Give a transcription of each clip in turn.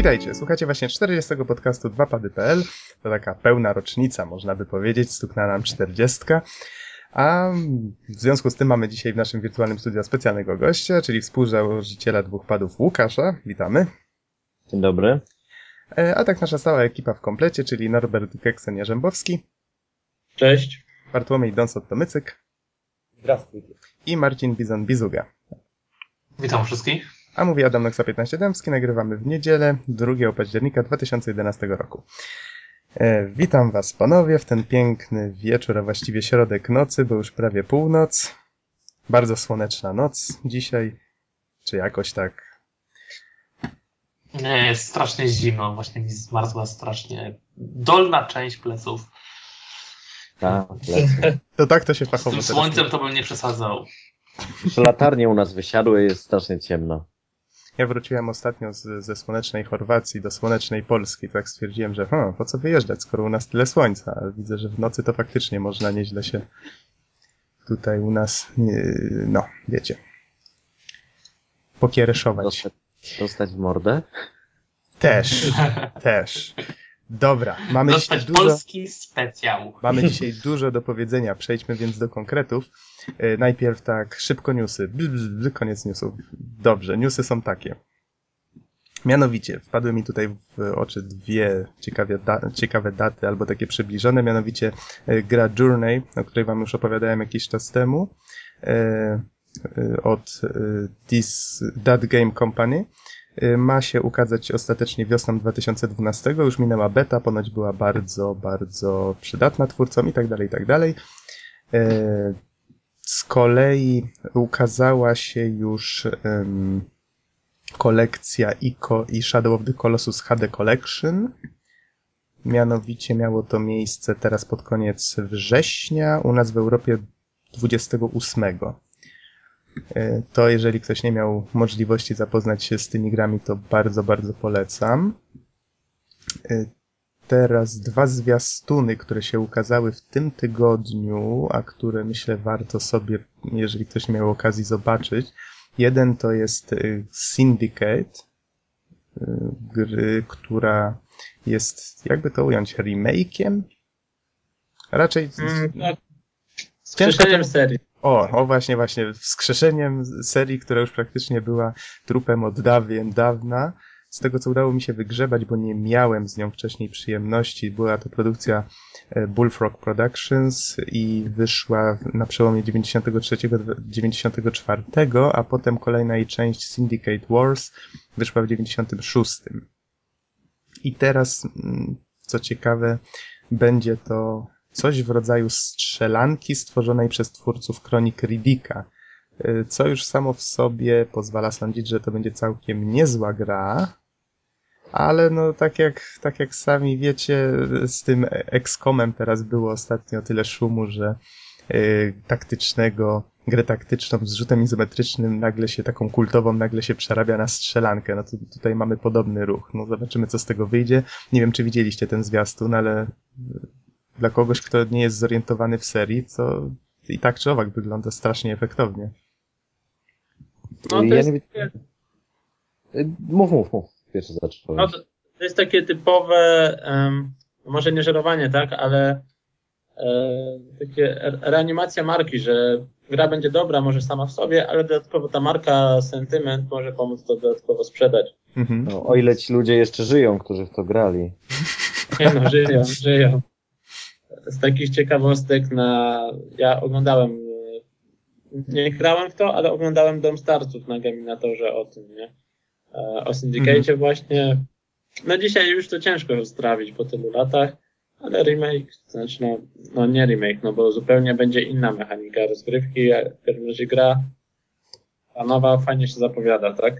Witajcie, słuchacie właśnie 40. podcastu Dwapady.pl. To taka pełna rocznica, można by powiedzieć, stuknęła nam 40. A w związku z tym mamy dzisiaj w naszym wirtualnym studiu specjalnego gościa, czyli współzałożyciela Dwóchpadów Łukasza. Witamy. Dzień dobry. A tak nasza stała ekipa w komplecie, czyli Norbert Geksen-Jarzębowski. Cześć. Bartłomiej Donsot-Tomycyk. Zdrawstwujcie. I Marcin Bizon-Bizuga. Witam wszystkich. A mówi Adam Noxa 15-Dębski, nagrywamy w niedzielę, 2 października 2011 roku. Witam was panowie w ten piękny wieczór, a właściwie środek nocy, bo już prawie północ. Bardzo słoneczna noc dzisiaj, czy jakoś tak? Nie, jest strasznie zimno, właśnie mi zmarzła strasznie dolna część pleców. Tak, to tak to się fachowo. Z tym słońcem to bym nie przesadzał. Latarnie u nas wysiadły, jest strasznie ciemno. Ja wróciłem ostatnio ze słonecznej Chorwacji do słonecznej Polski, tak stwierdziłem, że po co wyjeżdżać, skoro u nas tyle słońca, ale widzę, że w nocy to faktycznie można nieźle się tutaj u nas, wiecie, pokiereszować. Dostać w mordę? Też. Dobra, mamy dzisiaj polski specjał. Mamy dzisiaj dużo do powiedzenia, przejdźmy więc do konkretów. Najpierw tak szybko newsy, koniec newsów. Dobrze, newsy są takie. Mianowicie, wpadły mi tutaj w oczy dwie ciekawe daty, albo takie przybliżone, mianowicie gra Journey, o której wam już opowiadałem jakiś czas temu, od This That Game Company. Ma się ukazać ostatecznie wiosną 2012, już minęła beta, ponoć była bardzo, bardzo przydatna twórcom i tak dalej. Z kolei ukazała się już kolekcja ICO i Shadow of the Colossus HD Collection. Mianowicie miało to miejsce teraz pod koniec września, u nas w Europie 28. To jeżeli ktoś nie miał możliwości zapoznać się z tymi grami, to bardzo, bardzo polecam. Teraz dwa zwiastuny, które się ukazały w tym tygodniu, a które myślę warto sobie, jeżeli ktoś nie miał okazji, zobaczyć. Jeden to jest Syndicate, gry, która jest, jakby to ująć, remake'iem? Raczej... Wskrzeszeniem serii. Właśnie, wskrzeszeniem serii, która już praktycznie była trupem od dawna. Z tego, co udało mi się wygrzebać, bo nie miałem z nią wcześniej przyjemności. Była to produkcja Bullfrog Productions i wyszła na przełomie 93-94, a potem kolejna jej część Syndicate Wars wyszła w 96. I teraz, co ciekawe, będzie to coś w rodzaju strzelanki stworzonej przez twórców Kronik Riddica, co już samo w sobie pozwala sądzić, że to będzie całkiem niezła gra, ale tak jak sami wiecie, z tym XCOM-em teraz było ostatnio tyle szumu, że grę taktyczną z rzutem izometrycznym nagle się przerabia na strzelankę. No to tutaj mamy podobny ruch. No zobaczymy, co z tego wyjdzie. Nie wiem, czy widzieliście ten zwiastun, ale dla kogoś, kto nie jest zorientowany w serii, to i tak czy owak wygląda strasznie efektownie. Mów. Pierwszy zaczął. To jest takie typowe, może nie żerowanie, tak, ale takie reanimacja marki, że gra będzie dobra, może sama w sobie, ale dodatkowo ta marka, sentyment może pomóc to dodatkowo sprzedać. Mhm. No, o ile ci ludzie jeszcze żyją, którzy w to grali. Żyją. Z takich ciekawostek ja oglądałem, nie grałem w to, ale oglądałem Dom Starców na Gaminatorze o tym, nie? O Syndicate'cie właśnie. No dzisiaj już to ciężko rozprawić po tylu latach, ale remake, znaczy nie remake, bo zupełnie będzie inna mechanika rozgrywki, w każdym razie gra, ta nowa fajnie się zapowiada, tak?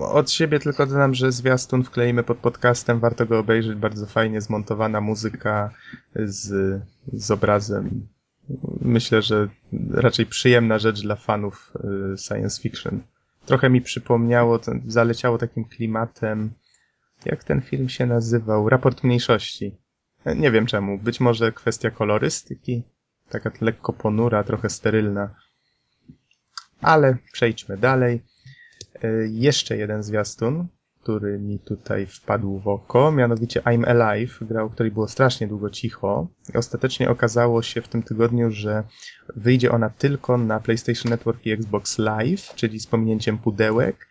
Od siebie tylko dodam, że zwiastun wkleimy pod podcastem, warto go obejrzeć, bardzo fajnie zmontowana muzyka z obrazem. Myślę, że raczej przyjemna rzecz dla fanów science fiction. Trochę mi przypomniało, zaleciało takim klimatem, jak ten film się nazywał, Raport Mniejszości. Nie wiem czemu, być może kwestia kolorystyki, taka lekko ponura, trochę sterylna. Ale przejdźmy dalej. Jeszcze jeden zwiastun, który mi tutaj wpadł w oko, mianowicie I'm Alive, gra, o której było strasznie długo cicho. Ostatecznie okazało się w tym tygodniu, że wyjdzie ona tylko na PlayStation Network i Xbox Live, czyli z pominięciem pudełek.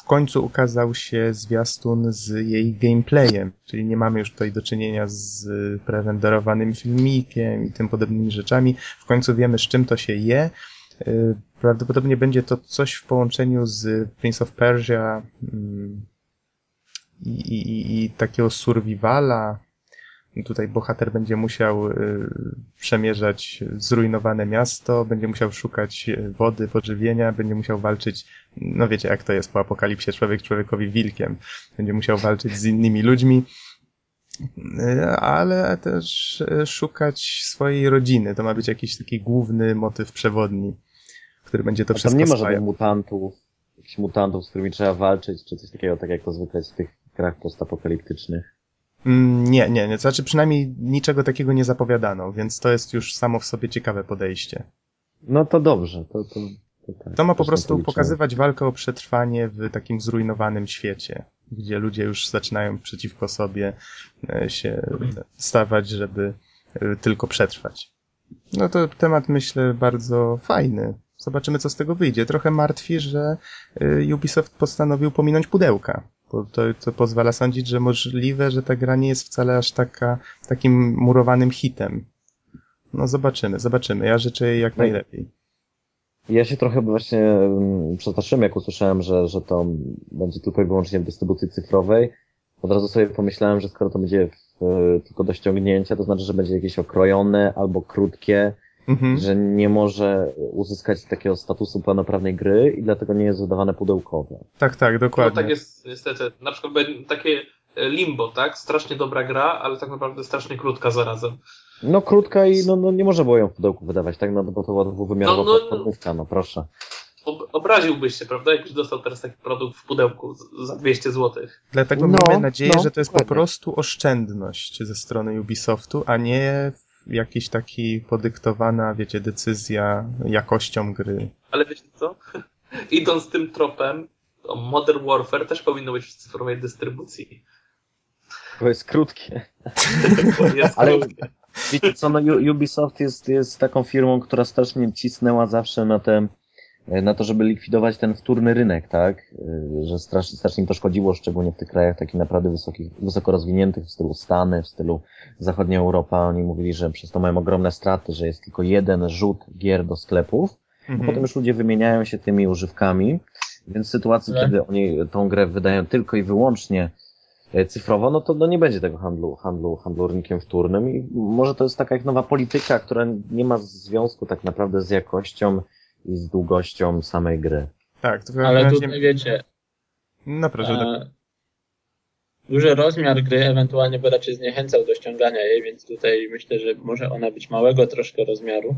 W końcu ukazał się zwiastun z jej gameplayem, czyli nie mamy już tutaj do czynienia z prerenderowanym filmikiem i tym podobnymi rzeczami. W końcu wiemy, z czym to się je. Prawdopodobnie będzie to coś w połączeniu z Prince of Persia i takiego survivala. Tutaj bohater będzie musiał przemierzać zrujnowane miasto, będzie musiał szukać wody, pożywienia, będzie musiał walczyć, no wiecie jak to jest po apokalipsie, człowiek człowiekowi wilkiem, będzie musiał walczyć z innymi ludźmi, ale też szukać swojej rodziny. To ma być jakiś taki główny motyw przewodni, który będzie to wszystko spajał. Tam nie ma żadnych mutantów, jakichś mutantów, z którymi trzeba walczyć, czy coś takiego, tak jak to zwykle jest w tych grach postapokaliptycznych. Nie. Znaczy przynajmniej niczego takiego nie zapowiadano, więc to jest już samo w sobie ciekawe podejście. No to dobrze. To ma po prostu pokazywać walkę o przetrwanie w takim zrujnowanym świecie, gdzie ludzie już zaczynają przeciwko sobie się stawać, żeby tylko przetrwać. No to temat, myślę, bardzo fajny. Zobaczymy, co z tego wyjdzie. Trochę martwi, że Ubisoft postanowił pominąć pudełka. To pozwala sądzić, że możliwe, że ta gra nie jest wcale aż takim murowanym hitem. No zobaczymy. Ja życzę jej jak najlepiej. Ja się trochę właśnie przestraszyłem, jak usłyszałem, że to będzie tylko i wyłącznie w dystrybucji cyfrowej. Od razu sobie pomyślałem, że skoro to będzie tylko do ściągnięcia, to znaczy, że będzie jakieś okrojone albo krótkie, że nie może uzyskać takiego statusu pełnoprawnej gry i dlatego nie jest wydawane pudełkowe. Tak, dokładnie. No tak jest niestety. Na przykład takie Limbo, tak? Strasznie dobra gra, ale tak naprawdę strasznie krótka zarazem. No krótka i no nie można było ją w pudełku wydawać, tak? No bo to była dwuwymiarowa podmówka, no proszę. Obraziłbyś się, prawda, jakbyś dostał teraz taki produkt w pudełku za 200 zł. Dlatego mamy nadzieję, że to jest dokładnie. Po prostu oszczędność ze strony Ubisoftu, a nie jakiś taki podyktowana, wiecie, decyzja jakością gry. Ale wiecie co? Idąc tym tropem, to Modern Warfare też powinno być w cyfrowej dystrybucji. To jest krótkie. Ale wiecie co, no Ubisoft jest taką firmą, która strasznie cisnęła zawsze na to, żeby likwidować ten wtórny rynek, tak? Że strasznie im to szkodziło, szczególnie w tych krajach takich naprawdę wysoko rozwiniętych, w stylu Stany, w stylu zachodnia Europa. Oni mówili, że przez to mają ogromne straty, że jest tylko jeden rzut gier do sklepów. A potem już ludzie wymieniają się tymi używkami, więc w sytuacji, kiedy oni tą grę wydają tylko i wyłącznie cyfrowo, no to nie będzie tego handlu rynkiem wtórnym i może to jest taka jak nowa polityka, która nie ma związku tak naprawdę z jakością i z długością samej gry. Tak, to ale razie tutaj wiecie, duży rozmiar gry ewentualnie by raczej zniechęcał do ściągania jej, więc tutaj myślę, że może ona być małego troszkę rozmiaru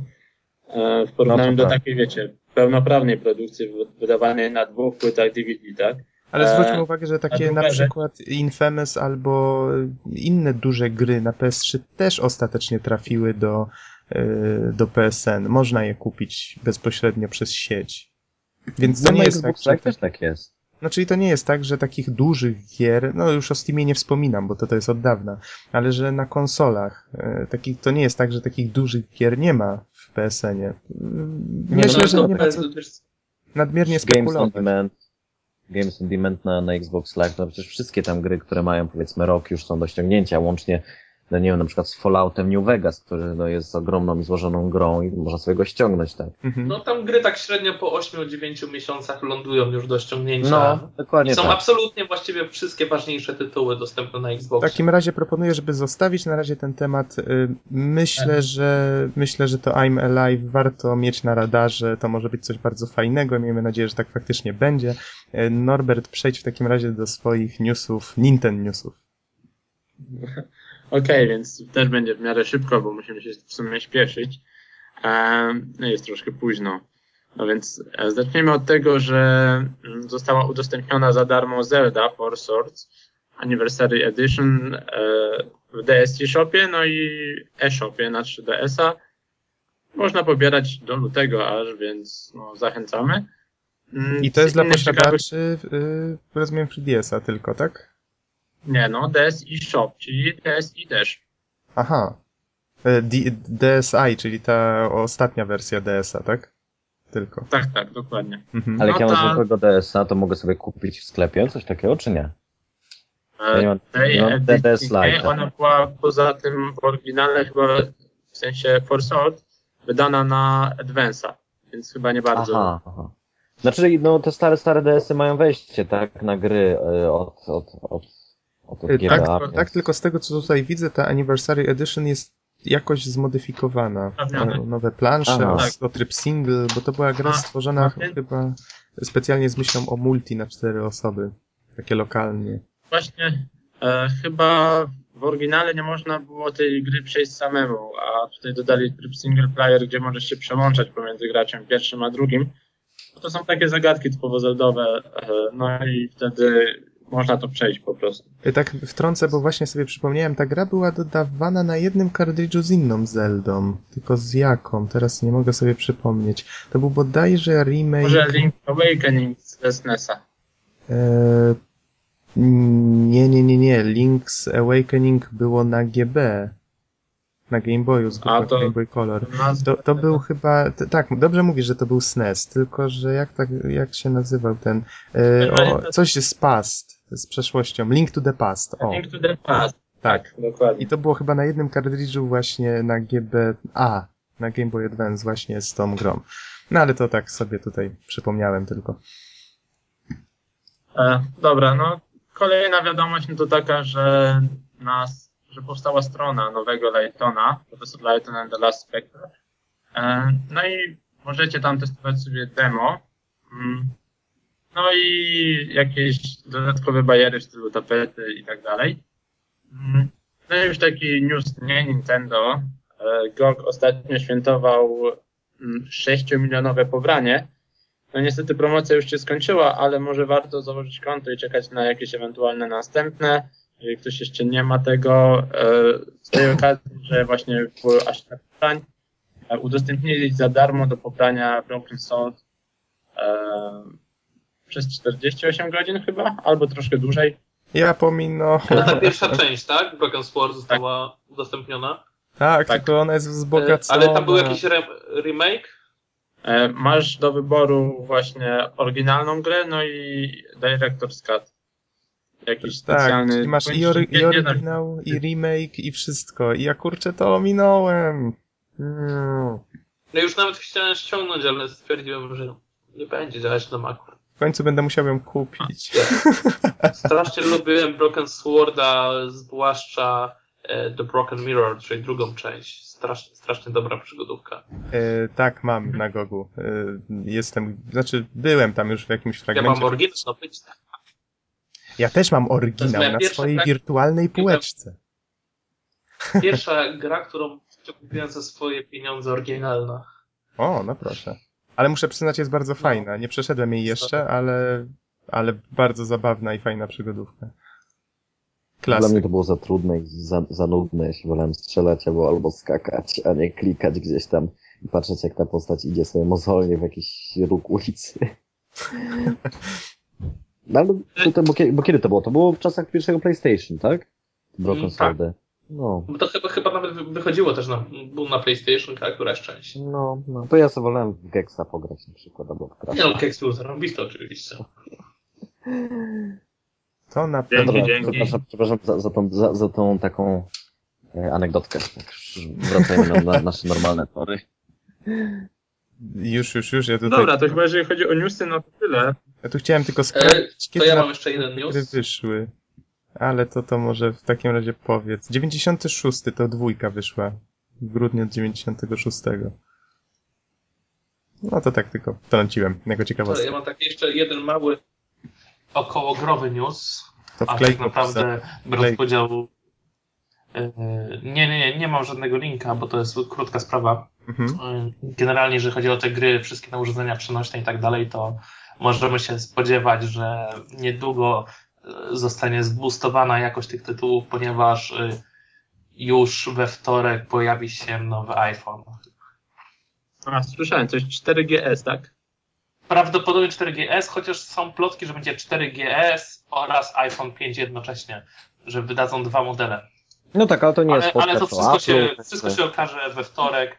w porównaniu do takiej, wiecie, pełnoprawnej produkcji wydawanej na 2 płytach DVD, tak? Ale zwróćmy uwagę, że takie na przykład Infamous albo inne duże gry na PS3 też ostatecznie trafiły do PSN. Można je kupić bezpośrednio przez sieć. Więc to nie jest tak, że też tak jest. No czyli to nie jest tak, że takich dużych gier, no już o Steamie nie wspominam, bo to jest od dawna, ale że na konsolach to nie jest tak, że takich dużych gier nie ma w PSN-ie. Myślę, że nie ma co nadmiernie spekulować. Games on Demand na Xbox Live, no przecież wszystkie tam gry, które mają powiedzmy rok, już są do ściągnięcia, łącznie, no nie wiem, na przykład z Falloutem New Vegas, który no jest ogromną i złożoną grą i można sobie go ściągnąć, tak? No tam gry tak średnio po 8-9 miesiącach lądują już do ściągnięcia. No, dokładnie. I są absolutnie właściwie wszystkie ważniejsze tytuły dostępne na Xboxie. W takim razie proponuję, żeby zostawić na razie ten temat. Myślę, że to I'm Alive warto mieć na radarze. To może być coś bardzo fajnego. Miejmy nadzieję, że tak faktycznie będzie. Norbert, przejdź w takim razie do swoich newsów, Nintendo newsów. Okej, więc też będzie w miarę szybko, bo musimy się w sumie śpieszyć. Jest troszkę późno. No więc zaczniemy od tego, że została udostępniona za darmo Zelda Four Swords Anniversary Edition w DSi Shopie, no i eShopie na 3DS-a. Można pobierać do lutego aż, więc no, zachęcamy. I to jest dla posiadaczy, rozumiem, przy DS-a tylko, tak? Nie, no, DS i Shop, czyli DS i też. Aha. DSi, czyli ta ostatnia wersja DS-a, tak? Tylko. Tak, tak, dokładnie. Mhm. Ale jak ja mam zwykłego DS-a, to mogę sobie kupić w sklepie coś takiego, czy nie? Nie mam DS Lite. Ona była poza tym w oryginale chyba, w sensie Forsort, wydana na Advance'a, więc chyba nie bardzo. Aha. Znaczy, no te stare DS-y mają wejście, tak, na gry od GTA. Tak, tylko z tego, co tutaj widzę, ta Anniversary Edition jest jakoś zmodyfikowana. Nowe plansze, o tryb single, bo to była gra stworzona chyba specjalnie z myślą o multi na 4 osoby, takie lokalnie. Właśnie, chyba w oryginale nie można było tej gry przejść samemu, a tutaj dodali tryb single player, gdzie możesz się przełączać pomiędzy graczem pierwszym a drugim. To są takie zagadki typowo zeldowe, no i wtedy można to przejść po prostu. Tak wtrącę, bo właśnie sobie przypomniałem, ta gra była dodawana na jednym kartridżu z inną Zeldą, tylko z jaką, teraz nie mogę sobie przypomnieć. To był bodajże remake... Może Link Awakening z SNES-a. Nie, Link's Awakening było na GB. Na Game Boyu, Game Boy Color. To był chyba... Tak, dobrze mówisz, że to był SNES, tylko że jak się nazywał ten... coś z Past, z przeszłością. Link to the Past. O. Link to the Past. Tak, dokładnie. I to było chyba na jednym kartridżu właśnie na GBA, na Game Boy Advance właśnie z tą grą. No ale to tak sobie tutaj przypomniałem tylko. Dobra, no kolejna wiadomość, no to taka, że powstała strona nowego Laytona, Professor Layton and the Last Spectre. No i możecie tam testować sobie demo. No i jakieś dodatkowe bajery w stylu tapety i tak dalej. No i już taki news, nie Nintendo. GOG ostatnio świętował 6-milionowe pobranie. No niestety promocja już się skończyła, ale może warto założyć konto i czekać na jakieś ewentualne następne. Jeżeli ktoś jeszcze nie ma tego, z tej okazji, że właśnie było aż tak pytań, udostępnili za darmo do pobrania Broken Sword przez 48 godzin chyba, albo troszkę dłużej. Ja pomimo... Ale ta pierwsza część, tak? Broken Sword została udostępniona? Tak, tylko ona jest wzbogacona. Ale tam był jakiś remake? Masz do wyboru właśnie oryginalną grę, no i Director's Cut. Jakiś specjalny... Tak, masz i oryginał, i remake, i wszystko. I ja kurczę to ominąłem. No już nawet chciałem ściągnąć, ale stwierdziłem, że nie będzie działać na Macu. W końcu będę musiał ją kupić. Tak. Strasznie lubiłem Broken Sworda, zwłaszcza The Broken Mirror, czyli drugą część. Strasznie dobra przygodówka. Tak, mam na Gogu. Byłem tam już w jakimś fragmencie. Ja mam oryginał, ja też mam oryginał na swojej wirtualnej półeczce. Pierwsza gra, którą kupiłem za swoje pieniądze, oryginalna. O, no proszę. Ale muszę przyznać, jest bardzo fajna. Nie przeszedłem jej jeszcze, ale bardzo zabawna i fajna przygodówka. Klasyk. Dla mnie to było za trudne i za nudne, jeśli wolałem strzelać albo skakać, a nie klikać gdzieś tam i patrzeć, jak ta postać idzie sobie mozolnie w jakiś róg ulicy. No, bo kiedy to było? To było w czasach pierwszego PlayStation, tak? Broken Sword. Tak. No. Bo to chyba nawet wychodziło też na PlayStation, któraś część. No, to ja sobie wolałem w Geksa pograć na przykład, albo w Crasha. Nie no, Geks był zarąbisty oczywiście. To na pewno. Przepraszam za tą taką anegdotkę. Wracajmy na nasze normalne tory. Już. Ja tutaj... Dobra, to chyba jeżeli chodzi o newsy, no to tyle. Ja tu chciałem tylko sprawdzić, kiedy mam jeszcze jeden news. Wyszły. Ale to może w takim razie powiedz. 96 to 2 wyszła. W grudniu 96. No to tak tylko wtrąciłem. Jako ciekawostkę. Ja mam taki jeszcze jeden mały okołogrowy news. To a tak naprawdę bez podziału... Nie mam żadnego linka, bo to jest krótka sprawa. Mhm. Generalnie, jeżeli chodzi o te gry, wszystkie na urządzenia przenośne i tak dalej, to możemy się spodziewać, że niedługo zostanie zboostowana jakość tych tytułów, ponieważ już we wtorek pojawi się nowy iPhone. Słyszałem coś, 4GS, tak? prawdopodobnie 4GS, chociaż są plotki, że będzie 4GS oraz iPhone 5 jednocześnie, że wydadzą dwa modele. No tak, ale to nie jest podcast. Ale to wszystko się okaże we wtorek.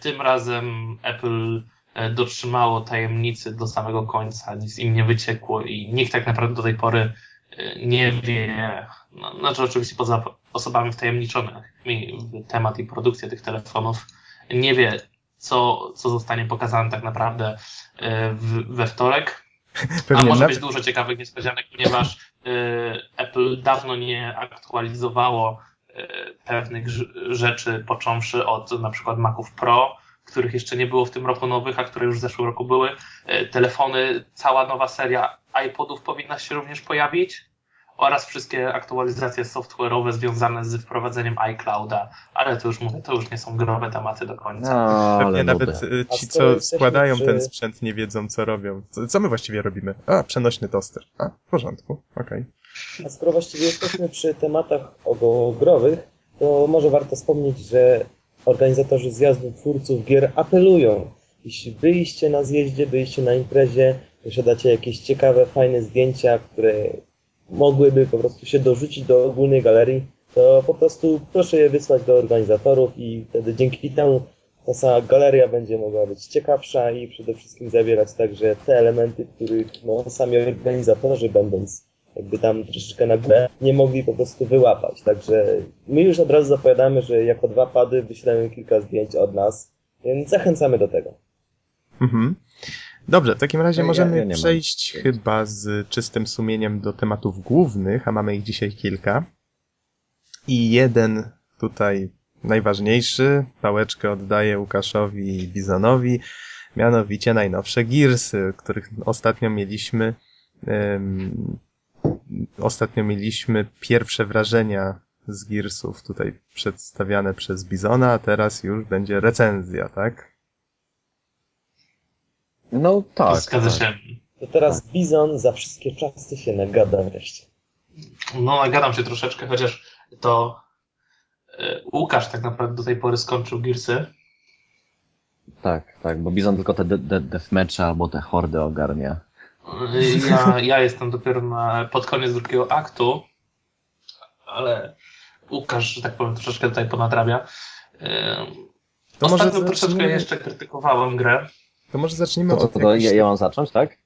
Tym razem Apple dotrzymało tajemnicy do samego końca, nic im nie wyciekło i nikt tak naprawdę do tej pory nie wie, znaczy oczywiście poza osobami wtajemniczonymi w temat i produkcję tych telefonów, nie wie, co zostanie pokazane tak naprawdę we wtorek. Pewnie. A może być dużo ciekawych niespodzianek, ponieważ Apple dawno nie aktualizowało pewnych rzeczy, począwszy od na przykład Maców Pro, których jeszcze nie było w tym roku nowych, a które już w zeszłym roku były. Telefony, cała nowa seria iPodów powinna się również pojawić oraz wszystkie aktualizacje software'owe związane z wprowadzeniem iClouda, ale to już mówię, to już nie są growe tematy do końca. No, pewnie nawet ci, co składają ten sprzęt, nie wiedzą, co robią. Co my właściwie robimy? A, przenośny toster. A, w porządku, okej. Okay. A skoro właściwie jesteśmy przy tematach growych, to może warto wspomnieć, że organizatorzy zjazdu twórców gier apelują. Jeśli byliście na zjeździe, byliście na imprezie, posiadacie jakieś ciekawe, fajne zdjęcia, które mogłyby po prostu się dorzucić do ogólnej galerii, to po prostu proszę je wysłać do organizatorów i wtedy dzięki temu ta sama galeria będzie mogła być ciekawsza i przede wszystkim zawierać także te elementy, których sami organizatorzy, będąc jakby tam troszeczkę na grę, nie mogli po prostu wyłapać. Także my już od razu zapowiadamy, że jako dwa pady wyślemy kilka zdjęć od nas, więc zachęcamy do tego. Mhm. Dobrze, w takim razie możemy przejść chyba z czystym sumieniem do tematów głównych, a mamy ich dzisiaj kilka. I jeden tutaj najważniejszy, pałeczkę oddaję Łukaszowi i Bizonowi, mianowicie najnowsze Gearsy, których ostatnio mieliśmy pierwsze wrażenia z Gearsów tutaj przedstawiane przez Bizona, a teraz już będzie recenzja, tak? No tak. Zgadza się. To teraz Bizon za wszystkie czasy się nagada wreszcie. No nagadam się troszeczkę, chociaż to Łukasz tak naprawdę do tej pory skończył Gearsy. Tak, bo Bizon tylko te deathmatche albo te hordy ogarnia. Ja jestem dopiero pod koniec drugiego aktu, ale Łukasz, że tak powiem, troszeczkę tutaj ponadrabia. To ostatnio może troszeczkę jeszcze krytykowałem grę. To może zacznijmy od... To ja mam zacząć, tak?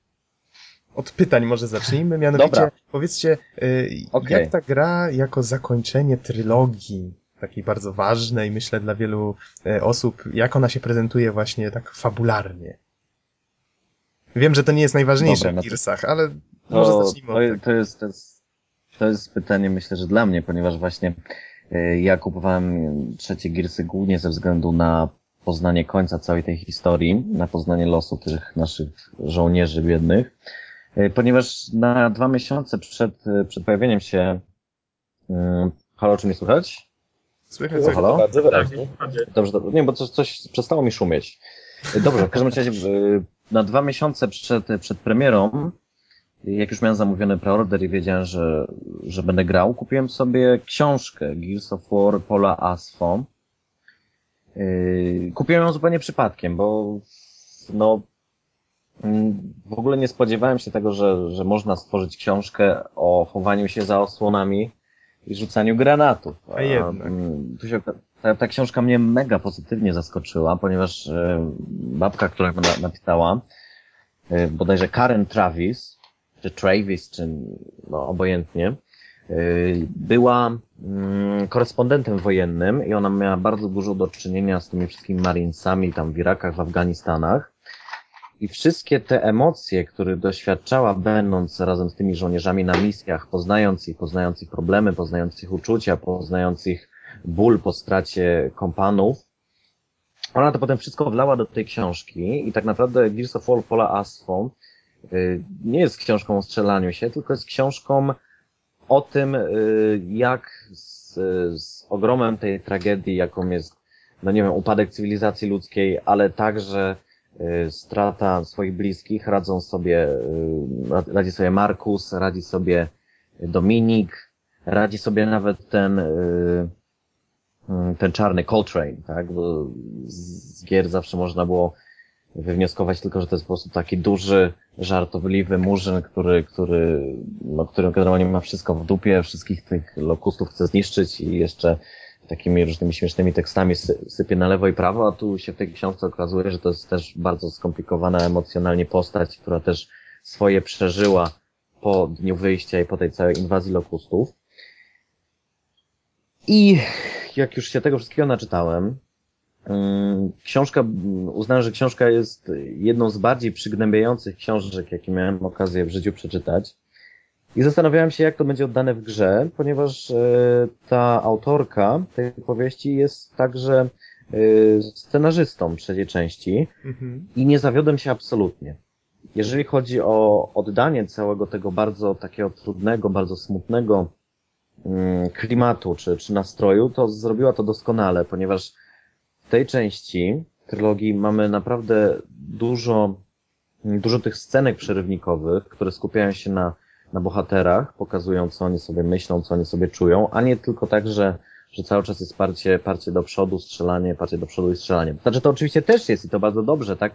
Od pytań może zacznijmy, mianowicie dobra. Powiedzcie, jak ta gra jako zakończenie trylogii, takiej bardzo ważnej, myślę, dla wielu osób, jak ona się prezentuje właśnie tak fabularnie? Wiem, że to nie jest najważniejsze w Gearsach, ale może zacznijmy od tego. To jest pytanie, myślę, że dla mnie, ponieważ właśnie ja kupowałem trzecie Gearsy głównie ze względu na poznanie końca całej tej historii, na poznanie losu tych naszych żołnierzy biednych, ponieważ na 2 miesiące przed pojawieniem się... Halo, czy mnie słychać? Słychać, halo? Bardzo wyraźnie. Dobrze, nie, bo coś przestało mi szumieć. Dobrze, w każdym razie na 2 miesiące przed premierą, jak już miałem zamówiony preorder i wiedziałem, że będę grał, kupiłem sobie książkę Gears of War Paula Asphon. Kupiłem ją zupełnie przypadkiem, bo w ogóle nie spodziewałem się tego, że można stworzyć książkę o chowaniu się za osłonami i rzucaniu granatów. A jednak. Ta książka mnie mega pozytywnie zaskoczyła, ponieważ babka, która ją napisała, bodajże Karen Travis, czy Travis, czy obojętnie, była korespondentem wojennym i ona miała bardzo dużo do czynienia z tymi wszystkimi marinesami tam w Irakach, w Afganistanach i wszystkie te emocje, które doświadczała będąc razem z tymi żołnierzami na misjach, poznając ich problemy, poznając ich uczucia, poznając ich ból po stracie kompanów, ona to potem wszystko wlała do tej książki i tak naprawdę Gears of War Paula Asphon nie jest książką o strzelaniu się, tylko jest książką o tym, jak z ogromem tej tragedii, jaką jest, upadek cywilizacji ludzkiej, ale także strata swoich bliskich, radzi sobie Markus, radzi sobie Dominik, radzi sobie nawet ten czarny Coltrane, tak? Bo z gier zawsze można było wywnioskować tylko, że to jest po prostu taki duży, żartobliwy murzyn, który generalnie ma wszystko w dupie, wszystkich tych lokustów chce zniszczyć i jeszcze takimi różnymi śmiesznymi tekstami sypie na lewo i prawo, a tu się w tej książce okazuje, że to jest też bardzo skomplikowana emocjonalnie postać, która też swoje przeżyła po dniu wyjścia i po tej całej inwazji lokustów. I jak już się tego wszystkiego naczytałem, uznałem, że książka jest jedną z bardziej przygnębiających książek, jakie miałem okazję w życiu przeczytać. I zastanawiałem się, jak to będzie oddane w grze, ponieważ ta autorka tej powieści jest także scenarzystą trzeciej części i nie zawiodłem się absolutnie. Jeżeli chodzi o oddanie całego tego bardzo takiego trudnego, bardzo smutnego klimatu czy nastroju, to zrobiła to doskonale, ponieważ w tej części trylogii mamy naprawdę dużo tych scenek przerywnikowych, które skupiają się na bohaterach, pokazują, co oni sobie myślą, co oni sobie czują, a nie tylko tak, że cały czas jest parcie do przodu, strzelanie, parcie do przodu i strzelanie. Znaczy to oczywiście też jest i to bardzo dobrze, tak?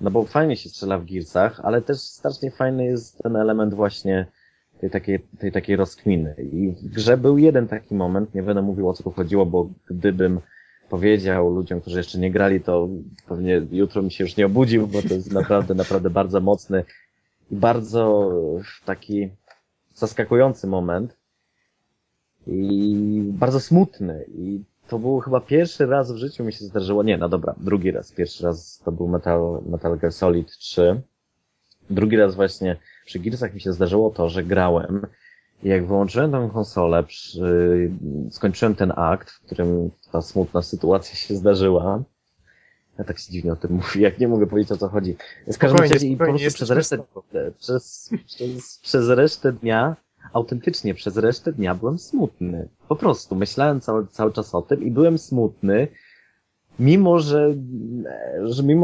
No bo fajnie się strzela w Gearsach, ale też strasznie fajny jest ten element właśnie tej takiej rozkminy. I w grze był jeden taki moment, nie będę mówił, o co tu chodziło, bo gdybym powiedział ludziom, którzy jeszcze nie grali, to pewnie jutro mi się już nie obudził, bo to jest naprawdę bardzo mocny i bardzo taki zaskakujący moment i bardzo smutny. I to był chyba pierwszy raz w życiu mi się zdarzyło, drugi raz. Pierwszy raz to był Metal Gear Solid 3. Drugi raz właśnie przy Gearsach mi się zdarzyło to, że grałem i jak wyłączyłem tę konsolę, skończyłem ten akt, w którym ta smutna sytuacja się zdarzyła. Ja tak się dziwnie o tym mówię, jak nie mogę powiedzieć, o co chodzi. W każdym razie i po prostu przez resztę dnia byłem smutny. Po prostu myślałem cały czas o tym i byłem smutny, mimo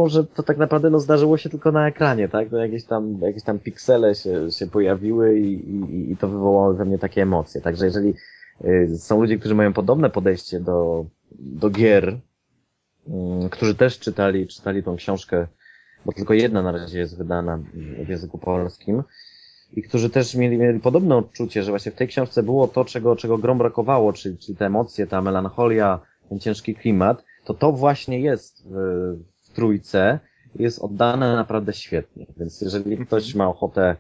że to tak naprawdę zdarzyło się tylko na ekranie, tak? No jakieś tam piksele się pojawiły i to wywołało we mnie takie emocje. Także jeżeli są ludzie, którzy mają podobne podejście do gier, którzy też czytali tą książkę, bo tylko jedna na razie jest wydana w języku polskim, i którzy też mieli podobne odczucie, że właśnie w tej książce było to, czego grom brakowało, czyli te emocje, ta melancholia, ten ciężki klimat, to właśnie jest w trójce, jest oddane naprawdę świetnie. Więc jeżeli ktoś ma ochotę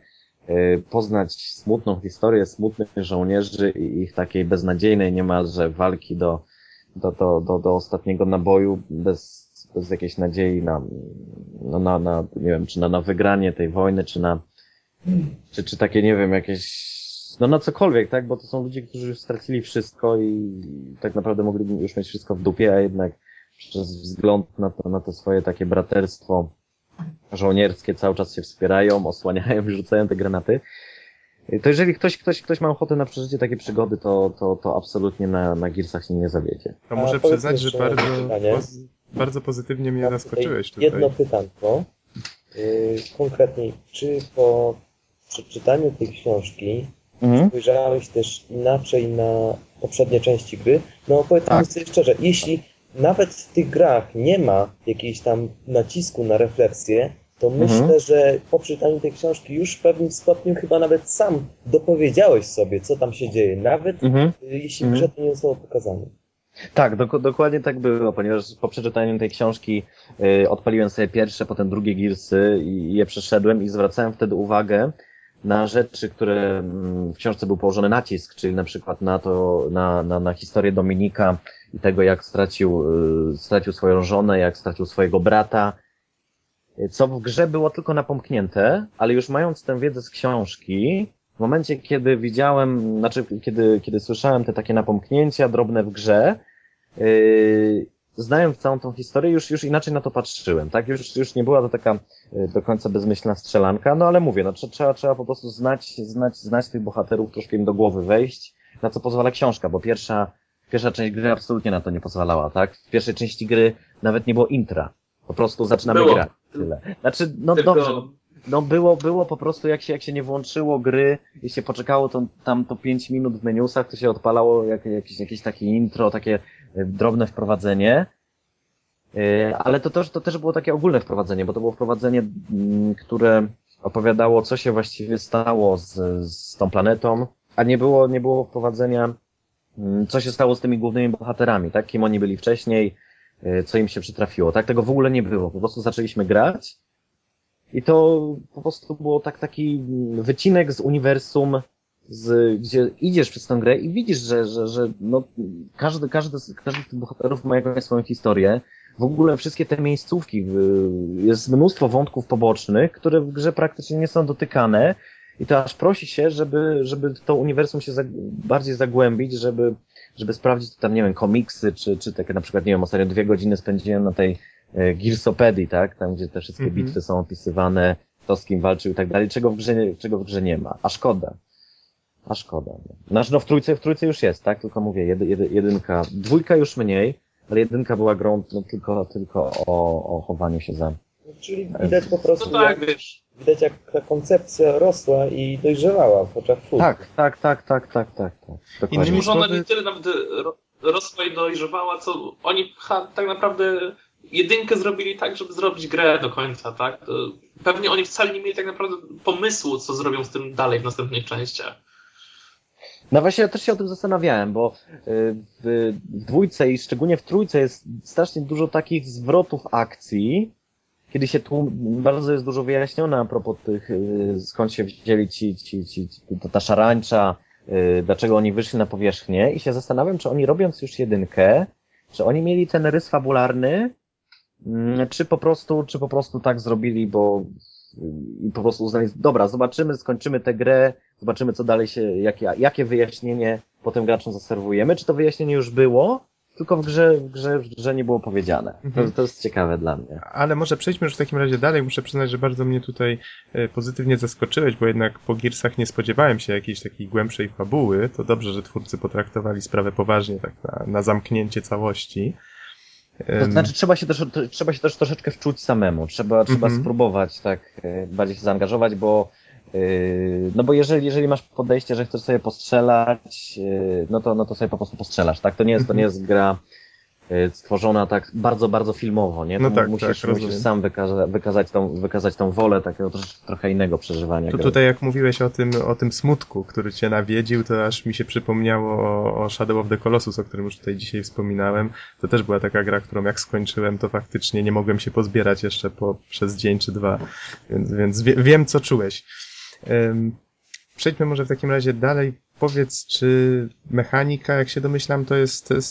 poznać smutną historię smutnych żołnierzy i ich takiej beznadziejnej niemalże walki do ostatniego naboju, bez jakiejś nadziei na nie wiem, czy na wygranie tej wojny, czy takie, nie wiem, jakieś, na cokolwiek, tak? Bo to są ludzie, którzy już stracili wszystko i tak naprawdę mogliby już mieć wszystko w dupie, a jednak przez wzgląd na to swoje takie braterstwo żołnierskie cały czas się wspierają, osłaniają i rzucają te granaty. To jeżeli ktoś ma ochotę na przeżycie takiej przygody, to absolutnie na Gearsach się nie zawiedzie. To muszę przyznać, że bardzo pozytywnie mnie zaskoczyłeś tutaj. Jedno pytanko. Konkretniej, czy po przeczytaniu tej książki spojrzałeś też inaczej na poprzednie części gry? No powiedzmy sobie szczerze, jeśli nawet w tych grach nie ma jakiegoś tam nacisku na refleksję, to myślę, że po czytaniu tej książki już w pewnym stopniu chyba nawet sam dopowiedziałeś sobie, co tam się dzieje, nawet jeśli grze to nie zostało pokazane. Tak, dokładnie tak było, ponieważ po przeczytaniu tej książki odpaliłem sobie pierwsze, potem drugie Gearsy i je przeszedłem i zwracałem wtedy uwagę na rzeczy, które w książce był położony nacisk, czyli na przykład na historię Dominika i tego, jak stracił swoją żonę, jak stracił swojego brata, co w grze było tylko napomknięte, ale już mając tę wiedzę z książki, w momencie, kiedy kiedy słyszałem te takie napomknięcia drobne w grze, znając całą tą historię, już inaczej na to patrzyłem, tak? Już nie była to taka do końca bezmyślna strzelanka, ale mówię, trzeba po prostu znać tych bohaterów, troszkę im do głowy wejść, na co pozwala książka, bo pierwsza część gry absolutnie na to nie pozwalała, tak? W pierwszej części gry nawet nie było intra. Po prostu zaczynamy grać. Tyle. Znaczy, dobrze. Było po prostu, jak się nie włączyło gry i się poczekało to 5 minut w menusach, to się odpalało jakieś takie intro, takie drobne wprowadzenie. Ale to też było takie ogólne wprowadzenie, bo to było wprowadzenie, które opowiadało, co się właściwie stało z tą planetą, a nie było wprowadzenia, co się stało z tymi głównymi bohaterami, tak? Kim oni byli wcześniej, co im się przytrafiło, tak? Tego w ogóle nie było. Po prostu zaczęliśmy grać i to po prostu było taki wycinek z uniwersum, gdzie idziesz przez tę grę i widzisz, że no, każdy z tych bohaterów ma jakąś swoją historię. W ogóle wszystkie te miejscówki, jest mnóstwo wątków pobocznych, które w grze praktycznie nie są dotykane i to aż prosi się, żeby to uniwersum się bardziej zagłębić, żeby sprawdzić tam, nie wiem, komiksy, czy takie na przykład, nie wiem, ostatnio 2 godziny spędziłem na tej Gearsopedii, tak, tam gdzie te wszystkie bitwy są opisywane, kto z kim walczył i tak dalej, czego w grze nie ma, a szkoda. A szkoda. Znaczy, no w trójce już jest, tak? Tylko mówię, jedynka, dwójka już mniej, ale jedynka była grą no, tylko o chowaniu się za... Czyli widać po prostu, no tak, widać jak ta koncepcja rosła i dojrzewała w oczach twórców. Tak. I może ona nie tyle nawet rosła i dojrzewała, co oni tak naprawdę jedynkę zrobili tak, żeby zrobić grę do końca, tak? Pewnie oni wcale nie mieli tak naprawdę pomysłu, co zrobią z tym dalej w następnych częściach. No właśnie, ja też się o tym zastanawiałem, bo w dwójce i szczególnie w trójce jest strasznie dużo takich zwrotów akcji, kiedy się tu bardzo jest dużo wyjaśnione a propos tych, skąd się wzięli ta szarańcza, dlaczego oni wyszli na powierzchnię i się zastanawiam, czy oni robiąc już jedynkę, czy oni mieli ten rys fabularny, czy po prostu tak zrobili, bo i po prostu uznali, dobra, zobaczymy, skończymy tę grę, zobaczymy co dalej się, jakie wyjaśnienie potem graczom zaserwujemy, czy to wyjaśnienie już było, tylko w grze nie było powiedziane. To jest ciekawe dla mnie. Ale może przejdźmy już w takim razie dalej, muszę przyznać, że bardzo mnie tutaj pozytywnie zaskoczyłeś, bo jednak po Gearsach nie spodziewałem się jakiejś takiej głębszej fabuły, to dobrze, że twórcy potraktowali sprawę poważnie, tak na zamknięcie całości. To znaczy trzeba się też troszeczkę wczuć samemu, trzeba spróbować tak bardziej się zaangażować, bo no bo jeżeli masz podejście, że chcesz sobie postrzelać, no to sobie po prostu postrzelasz, tak? To nie jest gra stworzona tak bardzo, bardzo filmowo, nie? No tak, musisz sam wykazać tą wolę takiego trochę innego przeżywania. To tutaj jak mówiłeś o tym smutku, który cię nawiedził, to aż mi się przypomniało o Shadow of the Colossus, o którym już tutaj dzisiaj wspominałem. To też była taka gra, którą jak skończyłem, to faktycznie nie mogłem się pozbierać jeszcze przez dzień czy dwa, więc wiem co czułeś. Przejdźmy może w takim razie dalej. Powiedz, czy mechanika, jak się domyślam,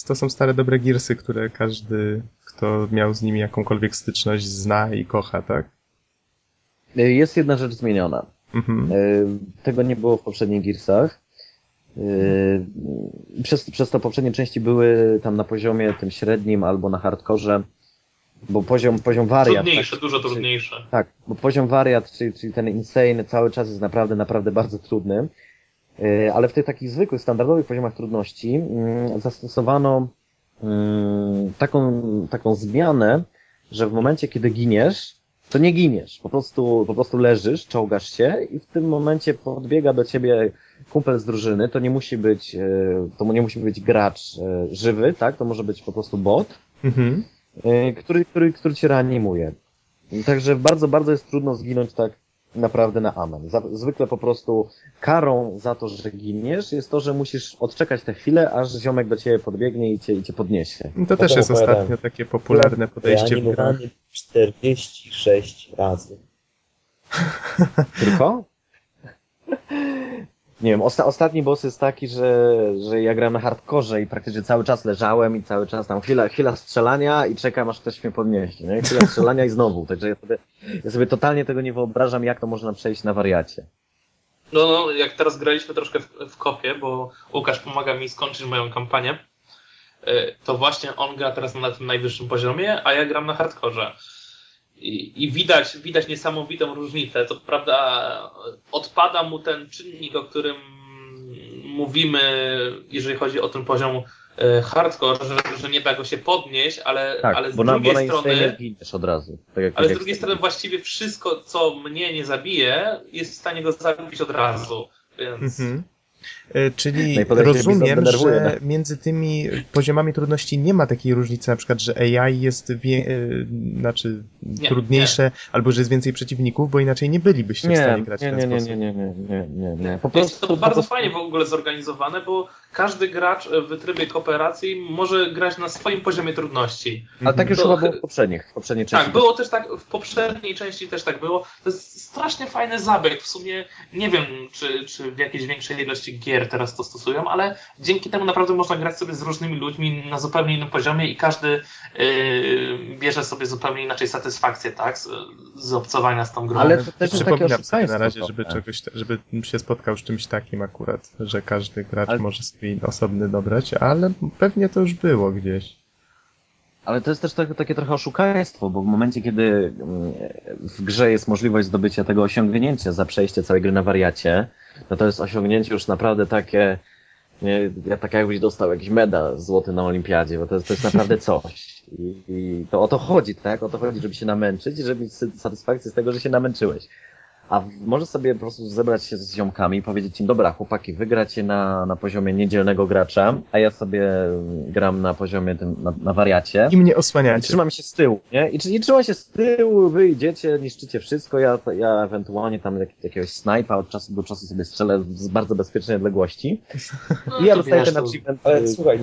to są stare dobre Gearsy, które każdy, kto miał z nimi jakąkolwiek styczność, zna i kocha, tak? Jest jedna rzecz zmieniona. Tego nie było w poprzednich Gearsach. Przez to poprzednie części były tam na poziomie tym średnim albo na hardkorze, bo poziom wariat... Trudniejsze, tak, dużo trudniejsze. Tak, bo poziom wariat, czyli ten insane cały czas jest naprawdę, naprawdę bardzo trudny. Ale w tych takich zwykłych, standardowych poziomach trudności zastosowano taką zmianę, że w momencie, kiedy giniesz, to nie giniesz. Po prostu leżysz, czołgasz się i w tym momencie podbiega do ciebie kumpel z drużyny. To nie musi być gracz żywy, tak? To może być po prostu bot, który cię reanimuje. Także bardzo, bardzo jest trudno zginąć tak naprawdę na amen. Zwykle po prostu karą za to, że giniesz, jest to, że musisz odczekać tę chwilę, aż ziomek do ciebie podbiegnie i cię podniesie. To też jest ostatnio takie popularne podejście w grach. 46 razy. Tylko? Nie wiem, ostatni boss jest taki, że ja grałem na hardkorze i praktycznie cały czas leżałem i cały czas tam chwila strzelania i czekam, aż ktoś mnie podniesie, nie? Chwila strzelania i znowu. Także ja sobie totalnie tego nie wyobrażam, jak to można przejść na wariacie. No, jak teraz graliśmy troszkę w kopie, bo Łukasz pomaga mi skończyć moją kampanię, to właśnie on gra teraz na tym najwyższym poziomie, a ja gram na hardkorze. I widać niesamowitą różnicę. Co prawda odpada mu ten czynnik, o którym mówimy, jeżeli chodzi o ten poziom hardcore, że nie da go się podnieść, ale, tak, ale z drugiej strony od razu, tak jak ale z drugiej strony właściwie wszystko, co mnie nie zabije, jest w stanie go zabić od razu. Więc Czyli no rozumiem, że między tymi poziomami trudności nie ma takiej różnicy, na przykład, że AI jest trudniejsze, albo że jest więcej przeciwników, bo inaczej nie bylibyście w stanie grać w ten sposób. Nie. To bardzo fajnie w ogóle zorganizowane, bo każdy gracz w trybie kooperacji może grać na swoim poziomie trudności. Ale tak już chyba było w poprzedniej części. Tak, było też tak, w poprzedniej części też tak było. To jest strasznie fajny zabieg. W sumie nie wiem, czy w jakiejś większej ilości gier teraz to stosują, ale dzięki temu naprawdę można grać sobie z różnymi ludźmi na zupełnie innym poziomie i każdy bierze sobie zupełnie inaczej satysfakcję, tak? Z obcowania z tą grą. Ale to też przypominam sobie na razie, żeby się spotkał z czymś takim akurat, że każdy gracz może sobie osobny dobrać, ale pewnie to już było gdzieś. Ale to jest też takie trochę oszukaństwo, bo w momencie, kiedy w grze jest możliwość zdobycia tego osiągnięcia za przejście całej gry na wariacie, no to jest osiągnięcie już naprawdę takie, tak jakbyś dostał jakiś medal złoty na olimpiadzie, bo to jest naprawdę coś. I to o to chodzi, tak? O to chodzi, żeby się namęczyć i żeby mieć satysfakcję z tego, że się namęczyłeś. A możesz sobie po prostu zebrać się z ziomkami i powiedzieć im, dobra chłopaki, wygracie na poziomie niedzielnego gracza, a ja sobie gram na poziomie tym, na wariacie. I mnie osłaniacie. I trzymam się z tyłu, nie? I trzymam się z tyłu, wy idziecie, niszczycie wszystko, ja ewentualnie tam jakiegoś snajpa od czasu do czasu sobie strzelę z bardzo bezpiecznej odległości. No, i ja dostaję ten achievement. Ale słuchaj,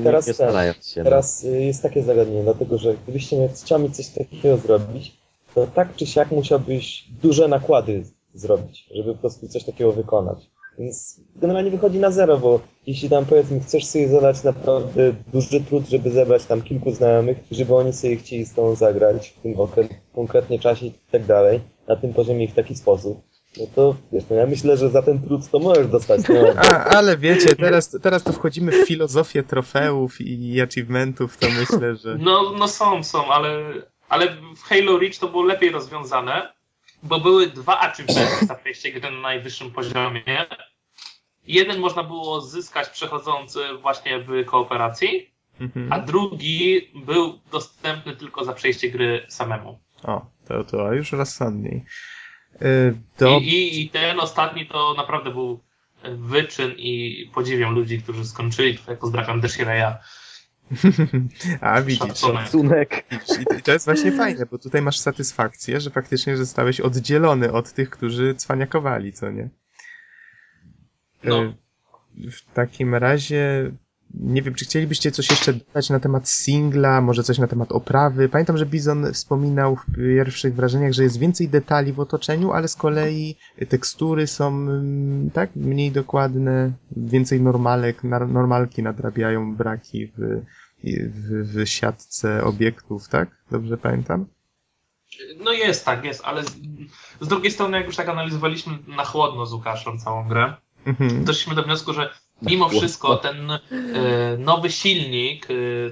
teraz jest takie zagadnienie, dlatego że gdybyście chcieli coś takiego zrobić, to tak czy siak musiałbyś duże nakłady zrobić, żeby po prostu coś takiego wykonać. Więc generalnie wychodzi na zero, bo jeśli tam powiedzmy chcesz sobie zadać naprawdę duży trud, żeby zebrać tam kilku znajomych, żeby oni sobie chcieli z tą zagrać w tym konkretnie czasie i tak dalej, na tym poziomie i w taki sposób, no to wiesz, no ja myślę, że za ten trud to możesz dostać. No. Ale wiecie, teraz to wchodzimy w filozofię trofeów i achievementów, to myślę, że... No są, ale w Halo Reach to było lepiej rozwiązane, bo były dwa achievementy za przejście gry na najwyższym poziomie. Jeden można było zyskać przechodząc właśnie w kooperacji, a drugi był dostępny tylko za przejście gry samemu. O, to już rozsądniej. I ten ostatni to naprawdę był wyczyn i podziwiam ludzi, którzy skończyli. Tutaj pozdrawiam Deshireya. A widzisz, szacunek. I to jest właśnie fajne, bo tutaj masz satysfakcję, że faktycznie zostałeś oddzielony od tych, którzy cwaniakowali, co nie? No. W takim razie nie wiem, czy chcielibyście coś jeszcze dodać na temat singla, może coś na temat oprawy. Pamiętam, że Bizon wspominał w pierwszych wrażeniach, że jest więcej detali w otoczeniu, ale z kolei tekstury są tak mniej dokładne, więcej normalki nadrabiają braki w siatce obiektów, tak? Dobrze pamiętam? No jest, ale z drugiej strony jak już tak analizowaliśmy na chłodno z Łukaszem całą grę, doszliśmy do wniosku, że mimo wszystko ten nowy silnik,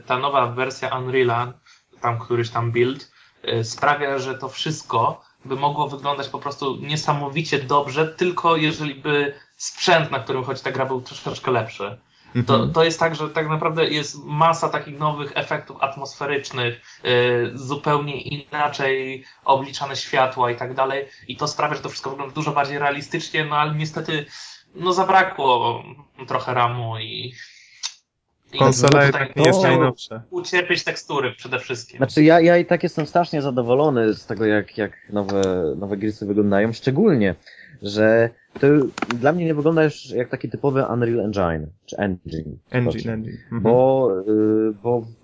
ta nowa wersja Unreal'a, tam któryś tam build, sprawia, że to wszystko by mogło wyglądać po prostu niesamowicie dobrze, tylko jeżeli by sprzęt, na którym chodzi ta gra, był troszeczkę lepszy. To jest tak, że tak naprawdę jest masa takich nowych efektów atmosferycznych, zupełnie inaczej obliczane światła i tak dalej, i to sprawia, że to wszystko wygląda dużo bardziej realistycznie, no ale niestety zabrakło trochę ramu i konsola jest najnowsza. Ucierpieć tekstury przede wszystkim. Znaczy ja i tak jestem strasznie zadowolony z tego, jak nowe gry wyglądają, szczególnie, że to dla mnie nie wygląda już jak taki typowy Unreal Engine, czy Engine. Bo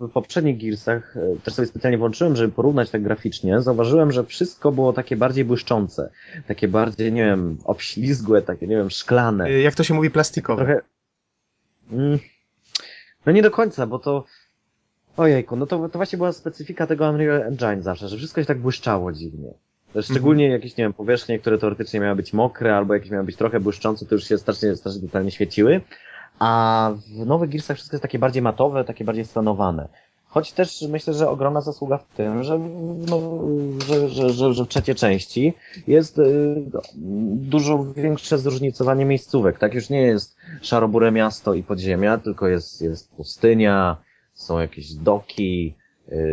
w poprzednich Gearsach, też sobie specjalnie włączyłem, żeby porównać tak graficznie, zauważyłem, że wszystko było takie bardziej błyszczące, takie bardziej, nie wiem, obślizgłe, takie, nie wiem, szklane. Jak to się mówi, plastikowe? Trochę... No nie do końca, bo to... Ojejku, no to właśnie była specyfika tego Unreal Engine zawsze, że wszystko się tak błyszczało dziwnie. Szczególnie jakieś, nie wiem, powierzchnie, które teoretycznie miały być mokre, albo jakieś miały być trochę błyszczące, to już się strasznie totalnie świeciły. A w nowych Gearsach wszystko jest takie bardziej matowe, takie bardziej stanowane. Choć też myślę, że ogromna zasługa w tym, że w trzeciej części jest dużo większe zróżnicowanie miejscówek. Tak już nie jest szarobure miasto i podziemia, tylko jest pustynia, są jakieś doki,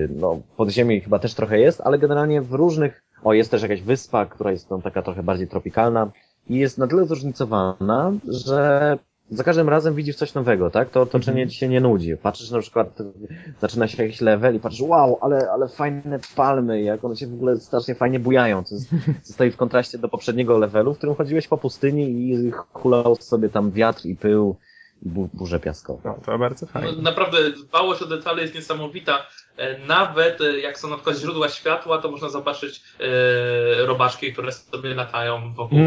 no podziemie chyba też trochę jest, ale generalnie w różnych... jest też jakaś wyspa, która jest tam taka trochę bardziej tropikalna i jest na tyle zróżnicowana, że za każdym razem widzisz coś nowego, tak? To otoczenie ci się nie nudzi. Patrzysz na przykład, zaczyna się jakiś level i patrzysz, wow, ale fajne palmy, jak one się w ogóle strasznie fajnie bujają, co stoi w kontraście do poprzedniego levelu, w którym chodziłeś po pustyni i hulał sobie tam wiatr i pył i burze piaskowe. No, to bardzo fajnie. No, naprawdę dbałość o detale jest niesamowita. Nawet jak są na przykład źródła światła, to można zobaczyć robaczki, które sobie latają wokół.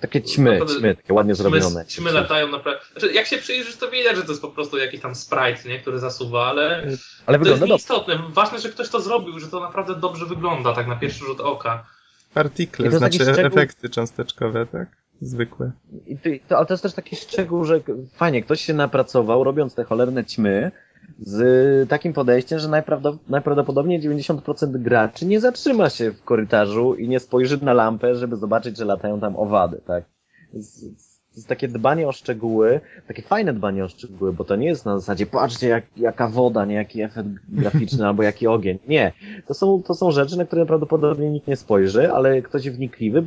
Takie ćmy, takie ładnie zrobione. Ćmy latają naprawdę. Znaczy, jak się przyjrzysz, to widać, że to jest po prostu jakiś tam sprite, nie, który zasuwa, ale to wygląda jest nieistotne. Ważne, że ktoś to zrobił, że to naprawdę dobrze wygląda, tak na pierwszy rzut oka. Partikle, to znaczy efekty cząsteczkowe, tak? Zwykłe. Ale to jest też taki szczegół, że fajnie, ktoś się napracował, robiąc te cholerne ćmy, z takim podejściem, że najprawdopodobniej 90% graczy nie zatrzyma się w korytarzu i nie spojrzy na lampę, żeby zobaczyć, że latają tam owady, tak? To jest takie dbanie o szczegóły, takie fajne dbanie o szczegóły, bo to nie jest na zasadzie, patrzcie, jaka woda, nie, jaki efekt graficzny albo jaki ogień. Nie. To są rzeczy, na które prawdopodobnie nikt nie spojrzy, ale ktoś wnikliwy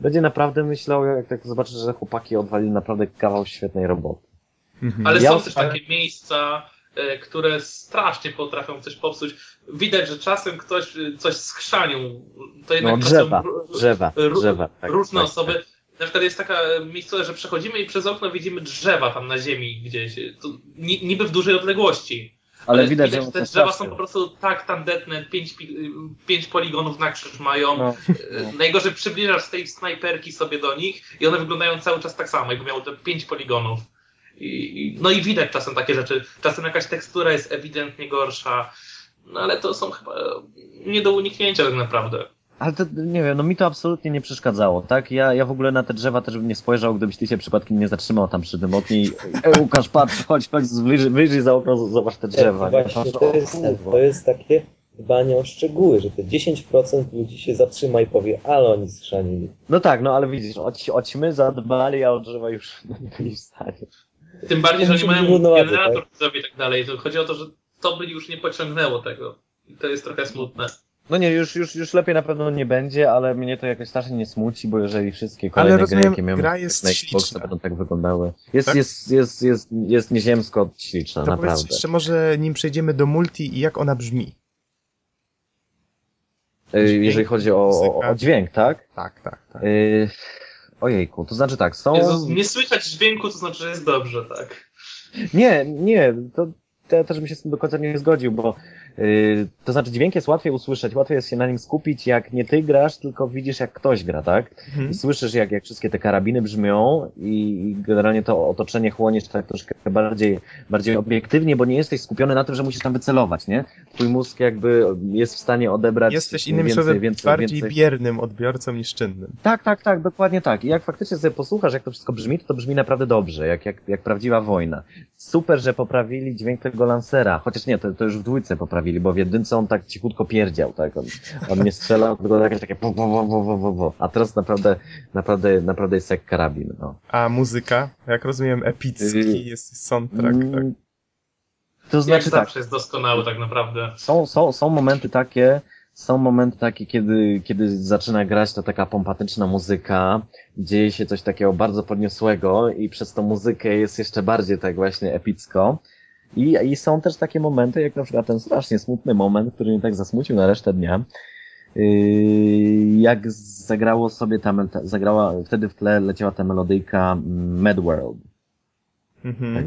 będzie naprawdę myślał, jak zobaczy, że chłopaki odwalili naprawdę kawał świetnej roboty. Ale są też takie miejsca, które strasznie potrafią coś popsuć. Widać, że czasem ktoś coś schrzanił. To jednak drzewa, tak, różne osoby. Tak. Na przykład jest taka miejscowość, że przechodzimy i przez okno widzimy drzewa tam na ziemi gdzieś. To niby w dużej odległości. Ale widać, że te drzewa są po prostu tak tandetne, 5 poligonów na krzyż mają. No. Najgorzej przybliżasz z tej snajperki sobie do nich i one wyglądają cały czas tak samo, jakby miały te 5 poligonów. No i widać czasem takie rzeczy. Czasem jakaś tekstura jest ewidentnie gorsza. No ale to są chyba nie do uniknięcia tak naprawdę. Ale to, nie wiem, no mi to absolutnie nie przeszkadzało, tak? Ja w ogóle na te drzewa też bym nie spojrzał, gdybyś ty się przypadkiem nie zatrzymał tam przy tym oknie i Łukasz, patrz, chodź, wyjrzyj za okno, zobacz te drzewa. Tak, właśnie, to jest takie dbanie o szczegóły, że te 10% ludzi się zatrzyma i powie, ale oni schrzanili. No tak, no ale widzisz, o ćmy zadbali, a o drzewa już nie byli w stanie. Tym bardziej, że oni mają generator w sobie i tak dalej. Chodzi o to, że to by już nie pociągnęło tego. I to jest trochę smutne. No nie, już lepiej na pewno nie będzie, ale mnie to jakoś strasznie nie smuci, bo jeżeli wszystkie kolejne gry, jakie miałem na Xboxa, będą tak wyglądały. Jest nieziemsko śliczna, to naprawdę. Jeszcze może nim przejdziemy do multi i jak ona brzmi? Jeżeli chodzi o dźwięk, tak? Tak. Ojejku, to znaczy tak, są... Nie słychać dźwięku, to znaczy, że jest dobrze, tak? Nie, to ja też bym się z tym do końca nie zgodził, bo to znaczy dźwięk jest łatwiej usłyszeć, łatwiej jest się na nim skupić, jak nie ty grasz, tylko widzisz, jak ktoś gra, tak? I słyszysz, jak wszystkie te karabiny brzmią i generalnie to otoczenie chłoniesz tak troszkę bardziej obiektywnie, bo nie jesteś skupiony na tym, że musisz tam wycelować, nie? Twój mózg jakby jest w stanie odebrać... Jesteś innym słowem bardziej biernym odbiorcą niż czynnym. Tak, dokładnie tak. I jak faktycznie sobie posłuchasz, jak to wszystko brzmi, to brzmi naprawdę dobrze, jak prawdziwa wojna. Super, że poprawili dźwięk tego lansera, chociaż nie, to już w dwójce poprawili, bo w jedynce on tak cichutko pierdział, tak, on nie strzelał, tylko jakieś takie a teraz naprawdę jest jak karabin, no. A muzyka? Jak rozumiem, epicki jest soundtrack, tak? To znaczy jak zawsze jest doskonały, tak naprawdę. Są momenty takie, kiedy zaczyna grać to taka pompatyczna muzyka, dzieje się coś takiego bardzo podniosłego i przez tą muzykę jest jeszcze bardziej tak właśnie epicko. I są też takie momenty, jak na przykład ten strasznie smutny moment, który mnie tak zasmucił na resztę dnia, jak wtedy w tle leciała ta melodyjka Mad World. Tak,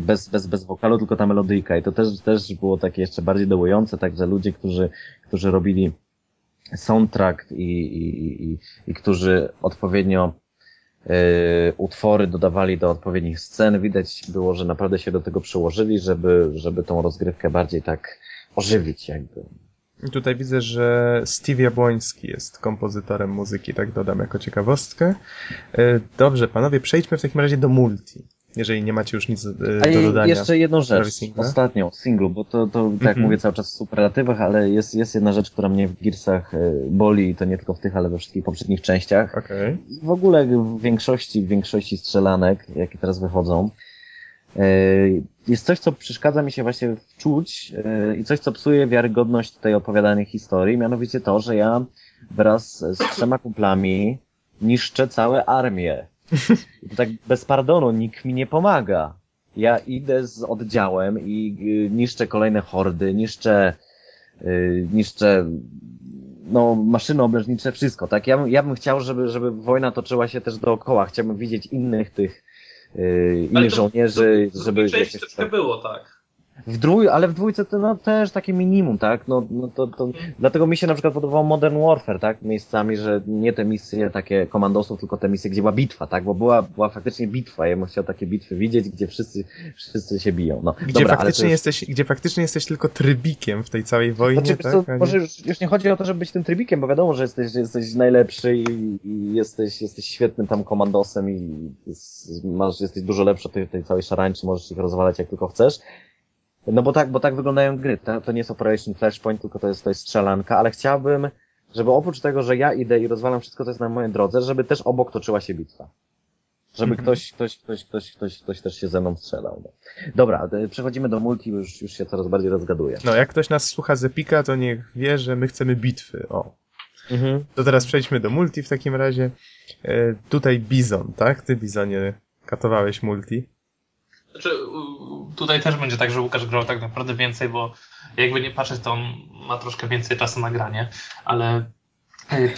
bez wokalu, tylko ta melodyjka. I to też było takie jeszcze bardziej dołujące, także ludzie, którzy robili soundtrack i którzy odpowiednio utwory dodawali do odpowiednich scen. Widać było, że naprawdę się do tego przyłożyli, żeby tą rozgrywkę bardziej tak ożywić jakby. I tutaj widzę, że Steve Jabłoński jest kompozytorem muzyki, tak dodam jako ciekawostkę. Dobrze, panowie, przejdźmy w takim razie do multi. Jeżeli nie macie już nic do dodania. Jeszcze jedną rzecz, ostatnią, singlu, bo to tak jak mówię cały czas w superlatywach, ale jest jedna rzecz, która mnie w Gearsach boli i to nie tylko w tych, ale we wszystkich poprzednich częściach. Okay. W ogóle w większości strzelanek, jakie teraz wychodzą, jest coś, co przeszkadza mi się właśnie wczuć i coś, co psuje wiarygodność tej opowiadanej historii, mianowicie to, że ja wraz z 3 kumplami niszczę całe armię Tak bez pardonu, nikt mi nie pomaga. Ja idę z oddziałem i niszczę kolejne hordy, niszczę no, maszyny oblężnicze, wszystko, tak? Ja bym chciał, żeby wojna toczyła się też dookoła. Chciałbym widzieć innych tych innych żołnierzy, żeby... To było, tak. Ale w dwójce to no, też takie minimum, tak? Dlatego mi się na przykład podobał Modern Warfare, tak? Miejscami, że nie te misje takie komandosów, tylko te misje, gdzie była bitwa, tak? Bo była faktycznie bitwa. Ja bym chciał takie bitwy widzieć, gdzie wszyscy się biją. No, gdzie faktycznie jesteś tylko trybikiem w tej całej wojnie, znaczy, tak? Może już nie chodzi o to, żeby być tym trybikiem, bo wiadomo, że jesteś najlepszy i jesteś świetnym tam komandosem i jesteś dużo lepszy od tej całej szarańczy, możesz ich rozwalać jak tylko chcesz. No bo tak wyglądają gry. To nie jest Operation Flashpoint, tylko to jest strzelanka, ale chciałbym, żeby oprócz tego, że ja idę i rozwalam wszystko, co jest na mojej drodze, żeby też obok toczyła się bitwa. Żeby ktoś też się ze mną strzelał. No. Dobra, przechodzimy do multi, już się coraz bardziej rozgaduje. No, jak ktoś nas słucha z Epika, to niech wie, że my chcemy bitwy, To teraz przejdźmy do multi w takim razie. Tutaj Bizon, tak? Ty, Bizonie, katowałeś multi. Znaczy, tutaj też będzie tak, że Łukasz grał tak naprawdę więcej, bo jakby nie patrzeć, to on ma troszkę więcej czasu na granie, ale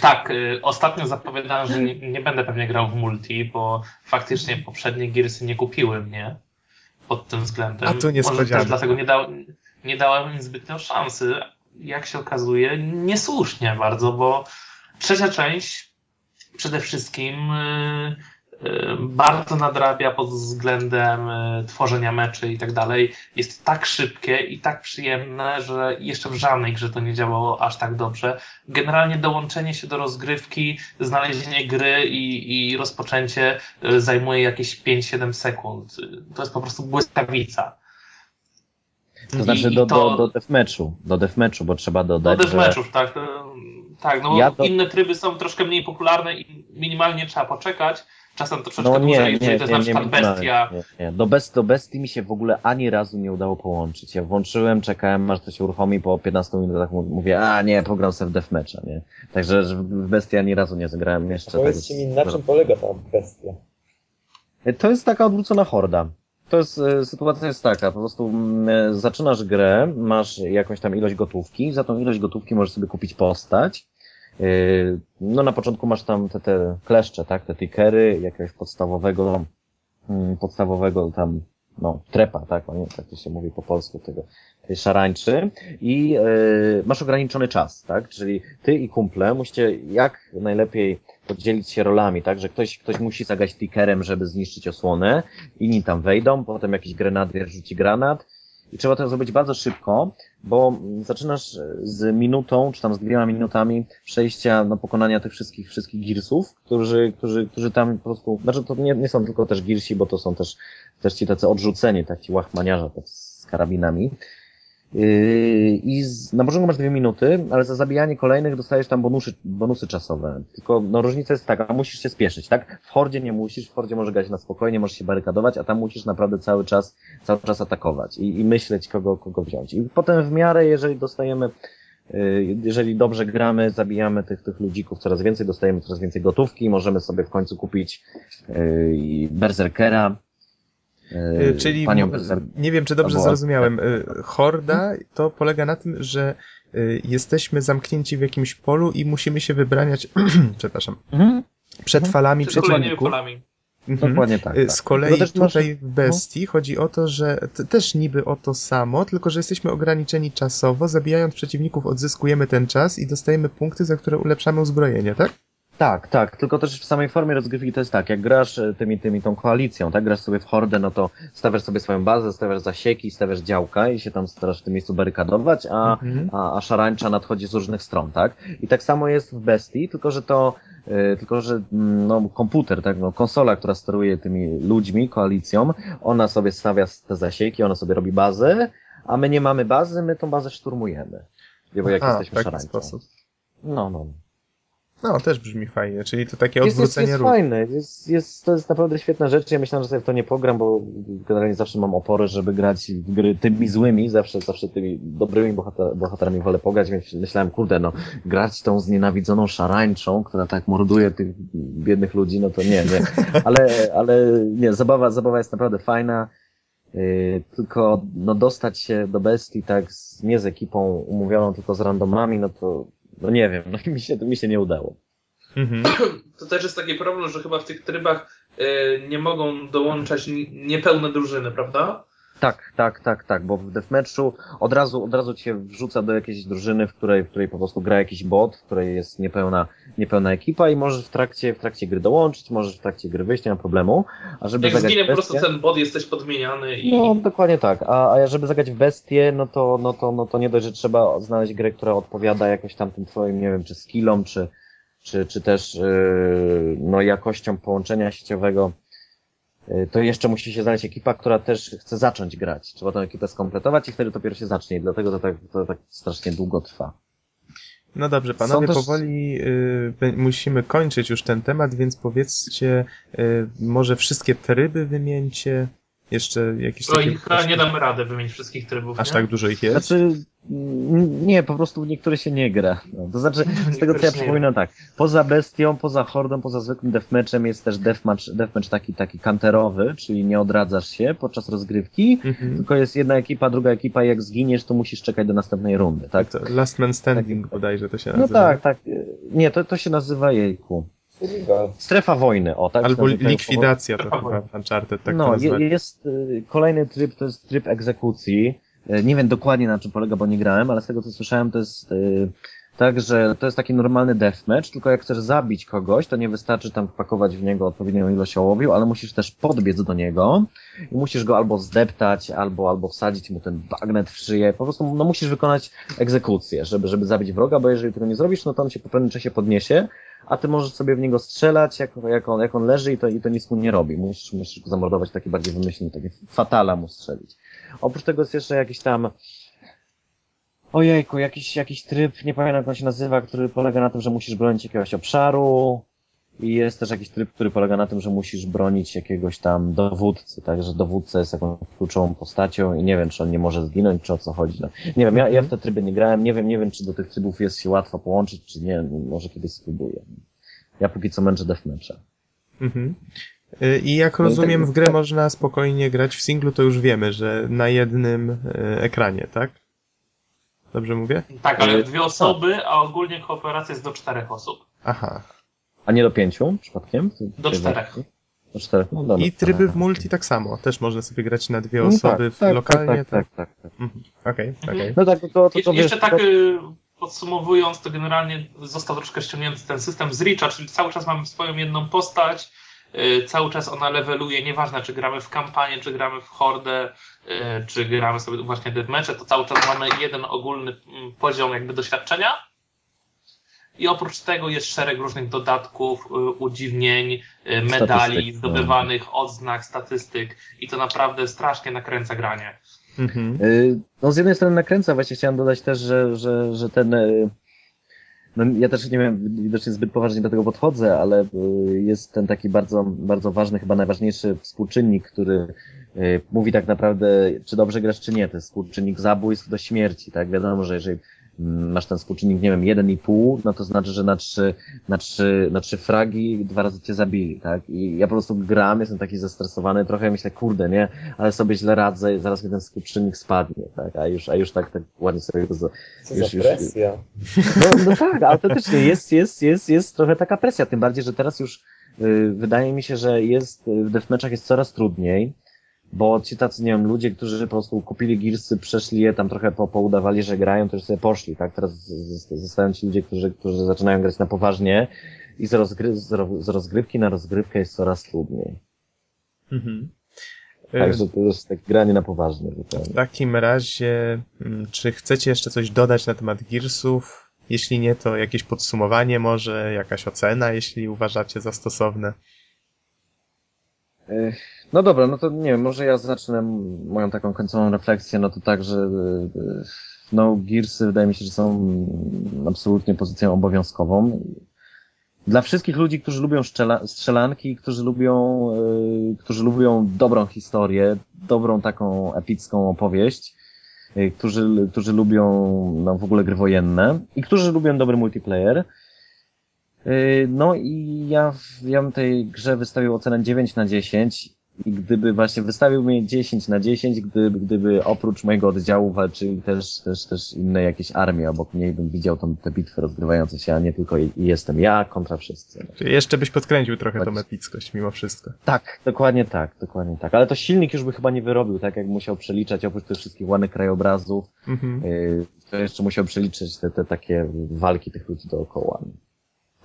tak, ostatnio zapowiadałem, że nie będę pewnie grał w multi, bo faktycznie poprzednie Gearsy nie kupiły mnie pod tym względem. A tu niespodzianka. Może też dlatego nie dałem im zbytnio szansy, jak się okazuje, niesłusznie bardzo, bo trzecia część przede wszystkim... bardzo nadrabia pod względem tworzenia meczy i tak dalej. Jest tak szybkie i tak przyjemne, że jeszcze w żadnej grze to nie działało aż tak dobrze. Generalnie dołączenie się do rozgrywki, znalezienie gry i rozpoczęcie zajmuje jakieś 5-7 sekund. To jest po prostu błyskawica. To znaczy do deathmatchu, bo trzeba dodać, tak, no bo inne tryby są troszkę mniej popularne i minimalnie trzeba poczekać. Czasem to troszeczkę dłużej, jeżeli to jest na przykład bestia. Nie. Do bestii mi się w ogóle ani razu nie udało połączyć. Ja włączyłem, czekałem, aż to się uruchomi, po 15 minutach mówię, pogram sobie w deathmatcha, nie? Także w bestii ani razu nie zagrałem jeszcze. Powiedzcie mi, na czym polega ta bestia? To jest taka odwrócona horda. Sytuacja jest taka, po prostu zaczynasz grę, masz jakąś tam ilość gotówki, za tą ilość gotówki możesz sobie kupić postać. No na początku masz tam te kleszcze, tak, te tickery, jakiegoś podstawowego tam, no, trepa, tak, nie, tak to się mówi po polsku, tej szarańczy i masz ograniczony czas, tak, czyli ty i kumple musicie jak najlepiej podzielić się rolami, tak, że ktoś musi zagrać tickerem, żeby zniszczyć osłonę, inni tam wejdą, potem jakiś grenadier rzuci granat. I trzeba to zrobić bardzo szybko, bo zaczynasz z minutą, czy tam z 2 minutami przejścia, no, pokonania tych wszystkich Gearsów, którzy tam po prostu, znaczy to nie są tylko też Gearsi, bo to są też ci tacy odrzuceni, tak, ci łachmaniarze tak, z karabinami. Na początku masz 2 minuty, ale za zabijanie kolejnych dostajesz tam bonusy czasowe. Tylko, no, różnica jest taka, musisz się spieszyć, tak? W hordzie nie musisz, w hordzie możesz grać na spokojnie, możesz się barykadować, a tam musisz naprawdę cały czas atakować i myśleć, kogo wziąć. I potem w miarę, jeżeli dostajemy, jeżeli dobrze gramy, zabijamy tych ludzików coraz więcej, dostajemy coraz więcej gotówki, możemy sobie w końcu kupić berserkera. Czyli nie wiem, czy dobrze zrozumiałem. Horda to polega na tym, że jesteśmy zamknięci w jakimś polu i musimy się wybraniać przepraszam, przed falami przeciwników. Dokładnie tak. Z kolei tutaj w bestii chodzi o to, że też niby o to samo, tylko że jesteśmy ograniczeni czasowo, zabijając przeciwników odzyskujemy ten czas i dostajemy punkty, za które ulepszamy uzbrojenie, tak? Tak, tylko też w samej formie rozgrywki to jest tak, jak grasz tą koalicją, tak, grasz sobie w hordę, no to stawiasz sobie swoją bazę, stawiasz zasieki, stawiasz działka i się tam starasz w tym miejscu barykadować, a szarańcza nadchodzi z różnych stron, tak. I tak samo jest w bestii, tylko że no, komputer, tak, no, konsola, która steruje tymi ludźmi, koalicją, ona sobie stawia te zasieki, ona sobie robi bazę, a my nie mamy bazy, my tą bazę szturmujemy, bo jak jesteśmy szarańczą. No. No, też brzmi fajnie, czyli to takie odwrócenie ruchu. Jest fajne, to jest naprawdę świetna rzecz. Ja myślałem, że sobie w to nie pogram, bo generalnie zawsze mam opory, żeby grać w gry tymi złymi, zawsze tymi dobrymi bohaterami wolę pograć, więc myślałem, kurde, no, grać tą znienawidzoną szarańczą, która tak morduje tych biednych ludzi, no to nie. Ale nie, zabawa jest naprawdę fajna. Tylko no dostać się do bestii tak nie z ekipą umówioną, tylko z randomami, no to no nie wiem, no mi się nie udało. Mhm. To też jest taki problem, że chyba w tych trybach nie mogą dołączać niepełne drużyny, prawda? Tak, bo w deathmatchu od razu cię wrzuca do jakiejś drużyny, w której po prostu gra jakiś bot, w której jest niepełna ekipa i możesz w trakcie gry dołączyć, możesz w trakcie gry wyjść, nie ma problemu. A żeby jak zginie po prostu ten bot, jesteś podmieniany i... No, dokładnie tak. A żeby zagrać w bestię, no to nie dość, że trzeba znaleźć grę, która odpowiada jakoś tam tym twoim, nie wiem, czy skillom, czy też, no, jakością połączenia sieciowego. To jeszcze musi się znaleźć ekipa, która też chce zacząć grać. Trzeba tę ekipę skompletować i wtedy dopiero się zacznie. Dlatego to tak strasznie długo trwa. No dobrze, panowie, powoli musimy kończyć już ten temat, więc powiedzcie, może wszystkie tryby wymieńcie. Jeszcze jakieś nie damy rady wymienić wszystkich trybów. Aż nie? Tak dużo ich jest? Znaczy, nie, po prostu niektóre się nie gra. No, to znaczy, z tego co ja przypominam tak, poza bestią, poza hordą, poza zwykłym deathmatchem jest też deathmatch taki kanterowy, czyli nie odradzasz się podczas rozgrywki, tylko jest jedna ekipa, druga ekipa i jak zginiesz, to musisz czekać do następnej rundy, tak? To last man standing bodajże to się nazywa. No tak. Nie, to się nazywa jejku. Strefa wojny, o tak. Albo likwidacja, to chyba Uncharted, tak to nazywamy. No, jest kolejny tryb, to jest tryb egzekucji. Nie wiem dokładnie na czym polega, bo nie grałem, ale z tego co słyszałem to jest tak, że to jest taki normalny deathmatch, tylko jak chcesz zabić kogoś, to nie wystarczy tam wpakować w niego odpowiednią ilość ołowiu, ale musisz też podbiec do niego i musisz go albo zdeptać, albo wsadzić mu ten bagnet w szyję. Po prostu no musisz wykonać egzekucję, żeby zabić wroga, bo jeżeli tego nie zrobisz, no to on się po pewnym czasie podniesie, a ty możesz sobie w niego strzelać, jak on leży i to nic mu nie robi. Musisz go zamordować, taki bardziej wymyślny, takie fatala mu strzelić. Oprócz tego jest jeszcze jakiś tam jakiś tryb, nie pamiętam jak on się nazywa, który polega na tym, że musisz bronić jakiegoś obszaru i jest też jakiś tryb, który polega na tym, że musisz bronić jakiegoś tam dowódcy, także dowódca jest jakąś kluczową postacią i nie wiem, czy on nie może zginąć, czy o co chodzi. No, nie wiem, ja w te tryby nie grałem, nie wiem, czy do tych trybów jest się łatwo połączyć, czy nie, może kiedyś spróbuję. Ja póki co męczę deathmatcha. Mhm. I jak rozumiem, w grę można spokojnie grać w singlu, to już wiemy, że na jednym ekranie, tak? Dobrze mówię? Tak, ale dwie osoby, a ogólnie kooperacja jest do 4 osób. Aha. A nie do 5 przypadkiem? Do 4. Do 4. No, dobra. I tryby w multi tak samo. Też można sobie grać na dwie osoby lokalnie. Tak. Okej. No tak, to jeszcze wiesz, tak podsumowując, to generalnie został troszkę ściągnięty ten system z Reacha, czyli cały czas mamy swoją jedną postać, cały czas ona leveluje, nieważne czy gramy w kampanię, czy gramy w hordę, czy gramy sobie właśnie deathmatche, to cały czas mamy jeden ogólny poziom jakby doświadczenia. I oprócz tego jest szereg różnych dodatków, udziwnień, medali, zdobywanych odznak, statystyk i to naprawdę strasznie nakręca granie. Mhm. No z jednej strony nakręca, właśnie chciałem dodać też, że ten... No, ja też nie wiem, widocznie zbyt poważnie do tego podchodzę, ale jest ten taki bardzo, bardzo ważny, chyba najważniejszy współczynnik, który mówi tak naprawdę, czy dobrze grasz, czy nie. To jest współczynnik zabójstw do śmierci, tak? Wiadomo, że jeżeli masz ten współczynnik, nie wiem, 1,5, no to znaczy, że na trzy fragi 2 razy cię zabili, tak? I ja po prostu gram, jestem taki zestresowany, trochę myślę, kurde, nie? Ale sobie źle radzę, zaraz mi ten współczynnik spadnie, tak? A już tak ładnie sobie to... Co za presja. No tak, autentycznie jest trochę taka presja, tym bardziej, że teraz już wydaje mi się, że w deathmatchach jest coraz trudniej. Bo ci tacy, nie wiem, ludzie, którzy po prostu kupili Gearsy, przeszli je, tam trochę poudawali, że grają, to już sobie poszli, tak? Teraz zostają ci ludzie, którzy zaczynają grać na poważnie i z rozgrywki na rozgrywkę jest coraz trudniej. Mhm. Także to już tak granie na poważnie. W takim razie, czy chcecie jeszcze coś dodać na temat Gearsów? Jeśli nie, to jakieś podsumowanie może, jakaś ocena, jeśli uważacie za stosowne? No dobra, no to nie wiem, może ja zacznę moją taką końcową refleksję, no to tak, że no Gearsy wydaje mi się, że są absolutnie pozycją obowiązkową. Dla wszystkich ludzi, którzy lubią strzelanki, którzy lubią dobrą historię, dobrą taką epicką opowieść, którzy lubią no, w ogóle gry wojenne i którzy lubią dobry multiplayer. No i ja bym tej grze wystawił ocenę 9/10 i gdyby właśnie wystawił mnie 10/10, gdyby oprócz mojego oddziału walczyli też inne jakieś armie, obok mnie bym widział tam te bitwy rozgrywające się, a nie tylko jestem ja kontra wszyscy. Czyli jeszcze byś podkręcił trochę tą epickość mimo wszystko. Tak, dokładnie tak. Ale to silnik już by chyba nie wyrobił, tak jak musiał przeliczać oprócz tych wszystkich ładnych krajobrazów, to jeszcze musiał przeliczyć te takie walki tych ludzi dookoła.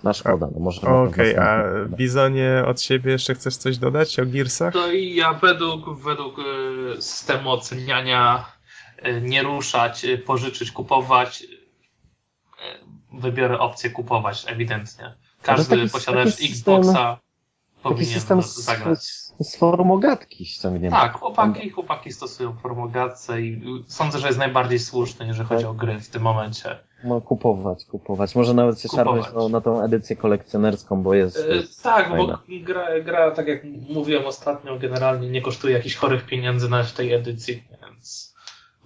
Na szkoda, no może... Okej, a Bizonie od siebie jeszcze chcesz coś dodać o Gearsach? To i ja według systemu oceniania nie ruszać, pożyczyć, kupować, wybiorę opcję kupować, ewidentnie. Każdy posiadacz Xboxa powinien zagrać. Z formogatki ściągniemy. Tak, chłopaki stosują formogatce i sądzę, że jest najbardziej słuszny, jeżeli chodzi o gry w tym momencie. No, kupować. Może nawet się szarpnąć na tą edycję kolekcjonerską, bo jest... tak, fajna. Bo gra, tak jak mówiłem ostatnio, generalnie nie kosztuje jakichś chorych pieniędzy na tej edycji, więc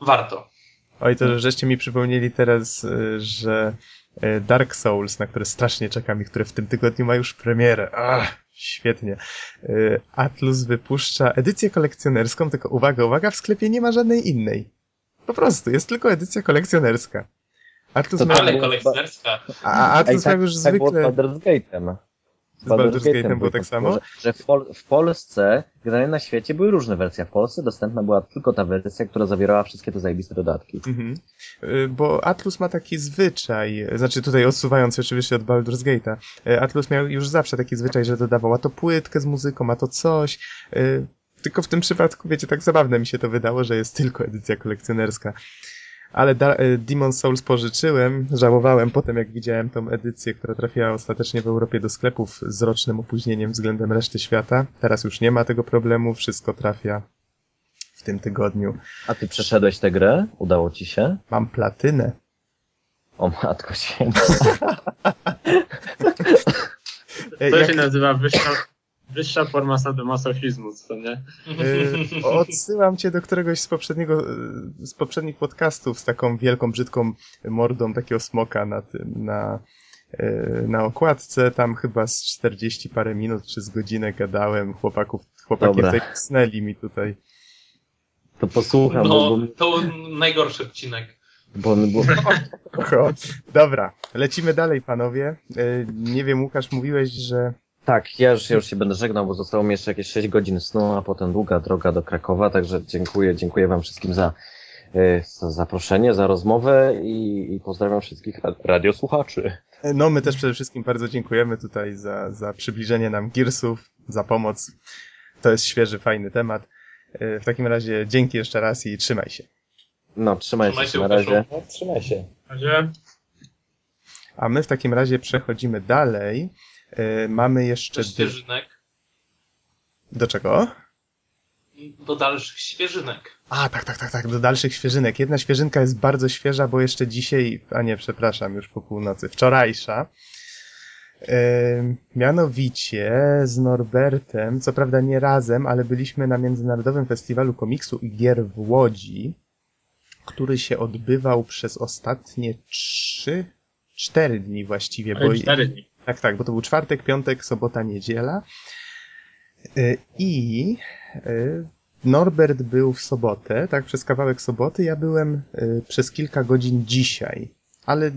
warto. Oj, to żeście mi przypomnieli teraz, że Dark Souls, na które strasznie czekam i które w tym tygodniu ma już premierę. Ach. Świetnie. Atlus wypuszcza edycję kolekcjonerską, tylko uwaga, w sklepie nie ma żadnej innej. Po prostu, jest tylko edycja kolekcjonerska. Atlus ma... Ale kolekcjonerska. A Atlus ma już zwykle... Tak było z Baldur's Gate'em. Z Baldur's Gate'em było tak samo? Że w Polsce, generalnie na świecie, były różne wersje. W Polsce dostępna była tylko ta wersja, która zawierała wszystkie te zajebiste dodatki. Bo Atlus ma taki zwyczaj, znaczy tutaj odsuwając oczywiście od Baldur's Gate'a, Atlus miał już zawsze taki zwyczaj, że dodawała to płytkę z muzyką, a to coś... Tylko w tym przypadku, wiecie, tak zabawne mi się to wydało, że jest tylko edycja kolekcjonerska. Ale Demon's Souls pożyczyłem, żałowałem potem, jak widziałem tą edycję, która trafiła ostatecznie w Europie do sklepów z rocznym opóźnieniem względem reszty świata. Teraz już nie ma tego problemu, wszystko trafia w tym tygodniu. A ty przeszedłeś tę grę? Udało ci się? Mam platynę. O matko święta. To się nazywa wyższa forma sadomasochizmu, co nie? Odsyłam cię do któregoś z poprzednich podcastów z taką wielką, brzydką mordą takiego smoka na okładce. Tam chyba z 40 parę minut czy z godzinę gadałem. Chłopaki zeksnęli mi tutaj. To posłucham. No, to najgorszy odcinek. Dobra, lecimy dalej, panowie. Nie wiem, Łukasz, mówiłeś, że... Tak, ja już się będę żegnał, bo zostało mi jeszcze jakieś 6 godzin snu, a potem długa droga do Krakowa, także dziękuję wam wszystkim za zaproszenie, za rozmowę i pozdrawiam wszystkich radiosłuchaczy. No, my też przede wszystkim bardzo dziękujemy tutaj za przybliżenie nam Gearsów, za pomoc. To jest świeży, fajny temat. W takim razie dzięki jeszcze raz i trzymaj się. No, trzymaj się na razie. No, trzymaj się. A my w takim razie przechodzimy dalej. Mamy jeszcze... Do świeżynek. Do czego? Do dalszych świeżynek. A, tak, do dalszych świeżynek. Jedna świeżynka jest bardzo świeża, bo jeszcze dzisiaj... A nie, przepraszam, już po północy. Wczorajsza. Mianowicie z Norbertem, co prawda nie razem, ale byliśmy na Międzynarodowym Festiwalu Komiksu i Gier w Łodzi, który się odbywał przez ostatnie 4 dni właściwie. 4 dni. Tak, bo to był czwartek, piątek, sobota, niedziela. I Norbert był w sobotę, tak, przez kawałek soboty. Ja byłem przez kilka godzin dzisiaj. Ale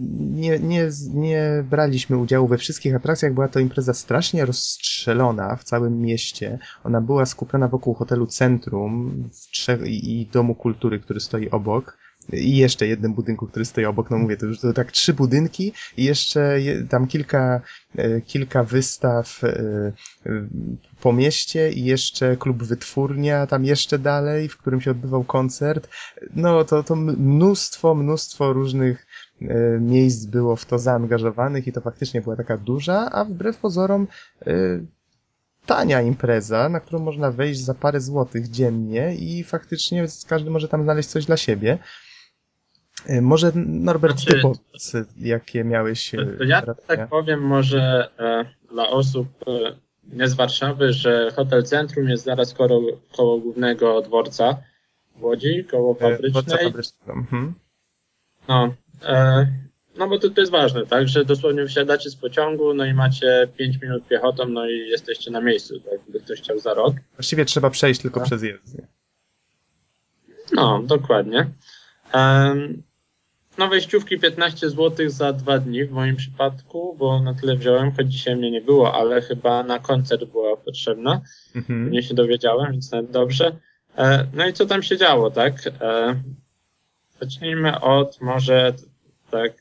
nie braliśmy udziału we wszystkich atrakcjach. Była to impreza strasznie rozstrzelona w całym mieście. Ona była skupiona wokół hotelu Centrum i Domu Kultury, który stoi obok. I jeszcze jednym budynku, który stoi obok, no mówię, to już to tak 3 budynki i jeszcze tam kilka wystaw po mieście i jeszcze klub Wytwórnia, tam jeszcze dalej, w którym się odbywał koncert. No to mnóstwo różnych miejsc było w to zaangażowanych i to faktycznie była taka duża, a wbrew pozorom tania impreza, na którą można wejść za parę złotych dziennie i faktycznie każdy może tam znaleźć coś dla siebie. Może Norbert, znaczy, ty powiedz, jakie miałeś... Ja tak powiem może dla osób nie z Warszawy, że hotel Centrum jest zaraz koło głównego dworca w Łodzi, koło fabrycznej. No bo to jest ważne, tak, że dosłownie wsiadacie z pociągu, no i macie 5 minut piechotą, no i jesteście na miejscu, tak, gdyby ktoś chciał za rok. Właściwie trzeba przejść tylko przez jezdnię. No, dokładnie. No wejściówki 15 zł za 2 dni w moim przypadku, bo na tyle wziąłem, choć dzisiaj mnie nie było, ale chyba na koncert była potrzebna. Nie się dowiedziałem, więc nawet dobrze. No i co tam się działo, tak? Zacznijmy od może tak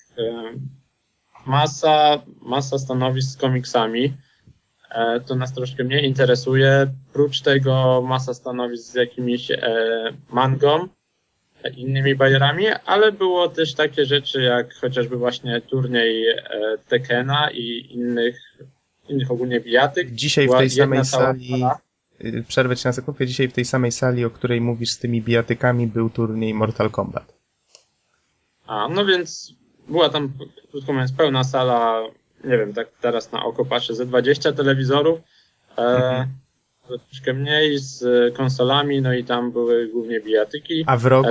masa stanowisk z komiksami. To nas troszkę mniej interesuje. Prócz tego masa stanowisk z jakimiś mangą, innymi bajerami, ale było też takie rzeczy jak chociażby właśnie turniej Tekkena i innych ogólnie bijatyk. Dzisiaj była w tej samej sali, przerwę ci na sekundkę, dzisiaj w tej samej sali, o której mówisz z tymi bijatykami, był turniej Mortal Kombat. No więc była tam, krótko mówiąc, pełna sala, nie wiem, tak teraz na oko patrzę, ze 20 telewizorów, troszkę mniej, z konsolami, no i tam były głównie bijatyki. A w rogu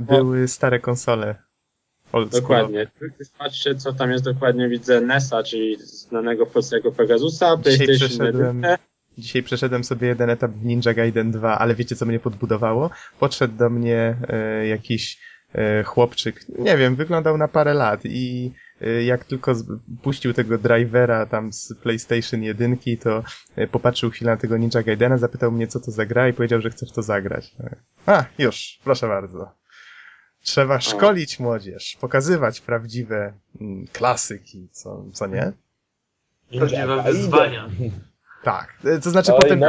były stare konsole. Dokładnie. Patrzcie, co tam jest dokładnie, widzę NES-a, czyli znanego polskiego Pegasusa, PlayStation Network. Dzisiaj przeszedłem sobie jeden etap w Ninja Gaiden 2, ale wiecie, co mnie podbudowało? Podszedł do mnie jakiś chłopczyk, nie wiem, wyglądał na parę lat i jak tylko puścił tego drivera tam z PlayStation 1, to popatrzył chwilę na tego Ninja Gaidena, zapytał mnie, co to za gra i powiedział, że chcesz to zagrać. Już, proszę bardzo. Trzeba szkolić młodzież, pokazywać prawdziwe klasyki, co nie? Prawdziwe wyzwania. Tak, to znaczy potem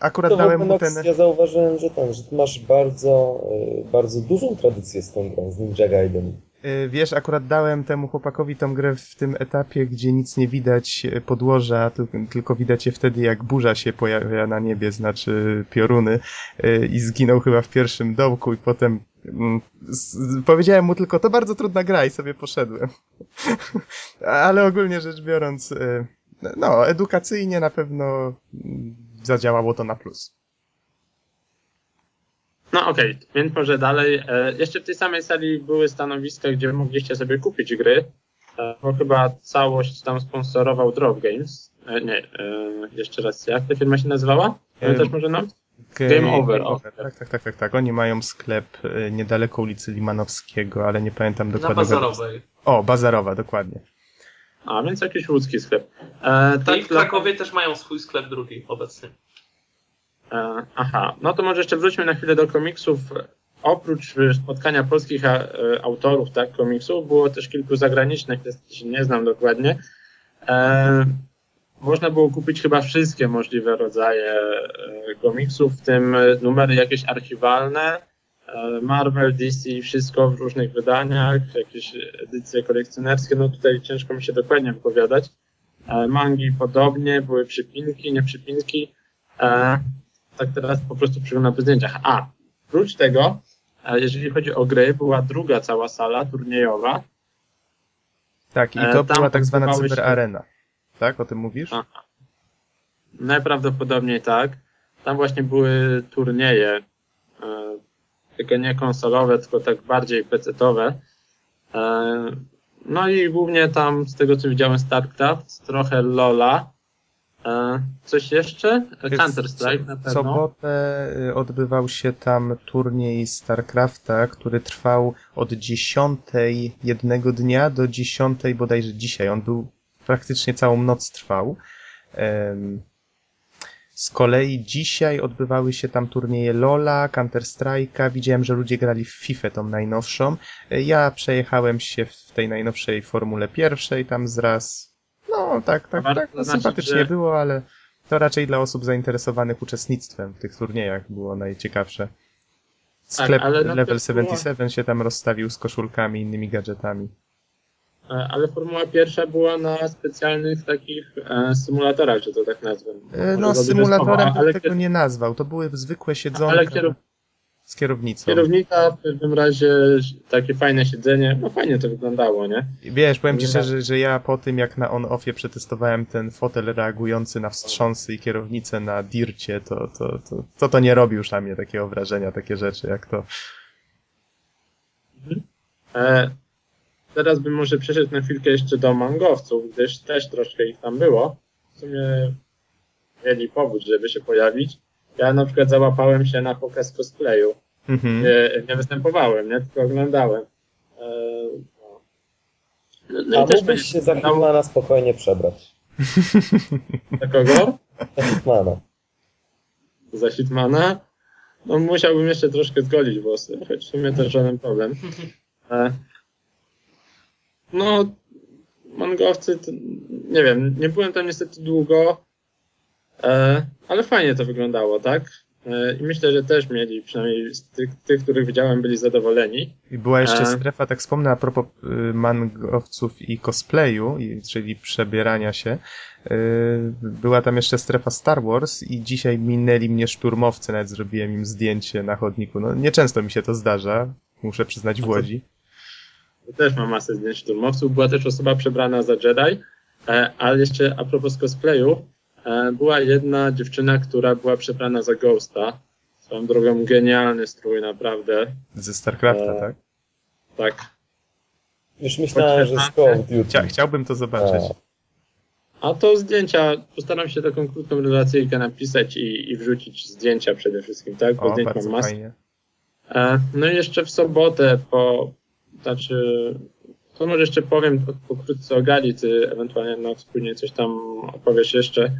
akurat dałem mu ten... Ja zauważyłem, że masz bardzo, bardzo dużą tradycję z tą grą, z Ninja Gaiden. Wiesz, akurat dałem temu chłopakowi tą grę w tym etapie, gdzie nic nie widać podłoża, tylko widać je wtedy, jak burza się pojawia na niebie, znaczy pioruny, i zginął chyba w pierwszym dołku i potem powiedziałem mu tylko, to bardzo trudna gra i sobie poszedłem. Ale ogólnie rzecz biorąc, no, edukacyjnie na pewno zadziałało to na plus. No okej, więc może dalej. Jeszcze w tej samej sali były stanowiska, gdzie mogliście sobie kupić gry, bo chyba całość tam sponsorował Drop Games. Jeszcze raz, jak ta firma się nazywała? Też może nam? Game Over. Tak. Oni mają sklep niedaleko ulicy Limanowskiego, ale nie pamiętam dokładnie. Na Bazarowej. Bazarowa, dokładnie. Więc jakiś łódzki sklep. I w Krakowie też mają swój sklep drugi obecnie. No to może jeszcze wróćmy na chwilę do komiksów. Oprócz spotkania polskich autorów, tak, komiksów, było też kilku zagranicznych, które się nie znam dokładnie. Można było kupić chyba wszystkie możliwe rodzaje komiksów, w tym numery jakieś archiwalne, Marvel, DC, wszystko w różnych wydaniach, jakieś edycje kolekcjonerskie, no tutaj ciężko mi się dokładnie wypowiadać. Mangi podobnie, były przypinki, nieprzypinki. Tak teraz po prostu przyglądam po zdjęciach. Prócz tego, jeżeli chodzi o gry, była druga cała sala turniejowa. Tak, i to była tak zwana cyberarena. Tak, o tym mówisz? Najprawdopodobniej tak. Tam właśnie były turnieje, tylko nie konsolowe, tylko tak bardziej pecetowe. No i głównie tam, z tego co widziałem, StarCraft, trochę LoL'a. Coś jeszcze? Counter-Strike na pewno. W sobotę odbywał się tam turniej StarCrafta, który trwał od 10 jednego dnia do 10 bodajże dzisiaj. On był praktycznie całą noc trwał. Z kolei dzisiaj odbywały się tam turnieje LoL'a, Counter-Strike'a. Widziałem, że ludzie grali w Fifę, tą najnowszą. Ja przejechałem się w tej najnowszej Formule Pierwszej tam zraz. Tak, no sympatycznie było, ale to raczej dla osób zainteresowanych uczestnictwem w tych turniejach było najciekawsze. Sklep Level 77 się tam rozstawił z koszulkami i innymi gadżetami. Ale Formuła Pierwsza była na specjalnych takich symulatorach, że to tak nazwę. Symulatorem bym tego nie nazwał, to były zwykłe siedzonka. z kierownicą. Kierownica, w każdym razie takie fajne siedzenie, no fajnie to wyglądało, nie? Wiesz, powiem ci szczerze, że ja po tym jak na on-offie przetestowałem ten fotel reagujący na wstrząsy i kierownicę na dircie, to nie robi już na mnie takiego wrażenia, takie rzeczy jak to. Teraz bym może przeszedł na chwilkę jeszcze do mangowców, gdyż też troszkę ich tam było. W sumie mieli powód, żeby się pojawić. Ja na przykład załapałem się na pokaz cosplayu. Mm-hmm. Nie występowałem, nie? Tylko oglądałem. No i też byś się za Hitmana spokojnie przebrać. Za kogo? Za Hitmana. Za Hitmana? No musiałbym jeszcze troszkę zgolić włosy, choć w sumie też żaden problem. No, mangowcy, to, nie wiem, nie byłem tam niestety długo, ale fajnie to wyglądało, tak? I myślę, że też mieli, przynajmniej z tych, których widziałem, byli zadowoleni. I była jeszcze strefa, tak wspomnę, a propos mangowców i cosplayu, czyli przebierania się, była tam jeszcze strefa Star Wars i dzisiaj minęli mnie szturmowcy, nawet zrobiłem im zdjęcie na chodniku. No, nieczęsto mi się to zdarza, muszę przyznać w Łodzi. Ja też mam masę zdjęć szturmowców. Była też osoba przebrana za Jedi, ale jeszcze a propos cosplayu, była jedna dziewczyna, która była przebrana za Ghosta. Swoją drogą genialny strój, naprawdę. Ze StarCrafta, tak? Tak. Już myślałem, że z Call of Duty. Chciałbym to zobaczyć. A to zdjęcia, postaram się taką krótką relacyjkę napisać i wrzucić zdjęcia przede wszystkim, tak? Bo zdjęć mam masę. No i jeszcze w sobotę to może jeszcze powiem pokrótce o Gali, ty ewentualnie no, wspólnie coś tam opowiesz jeszcze,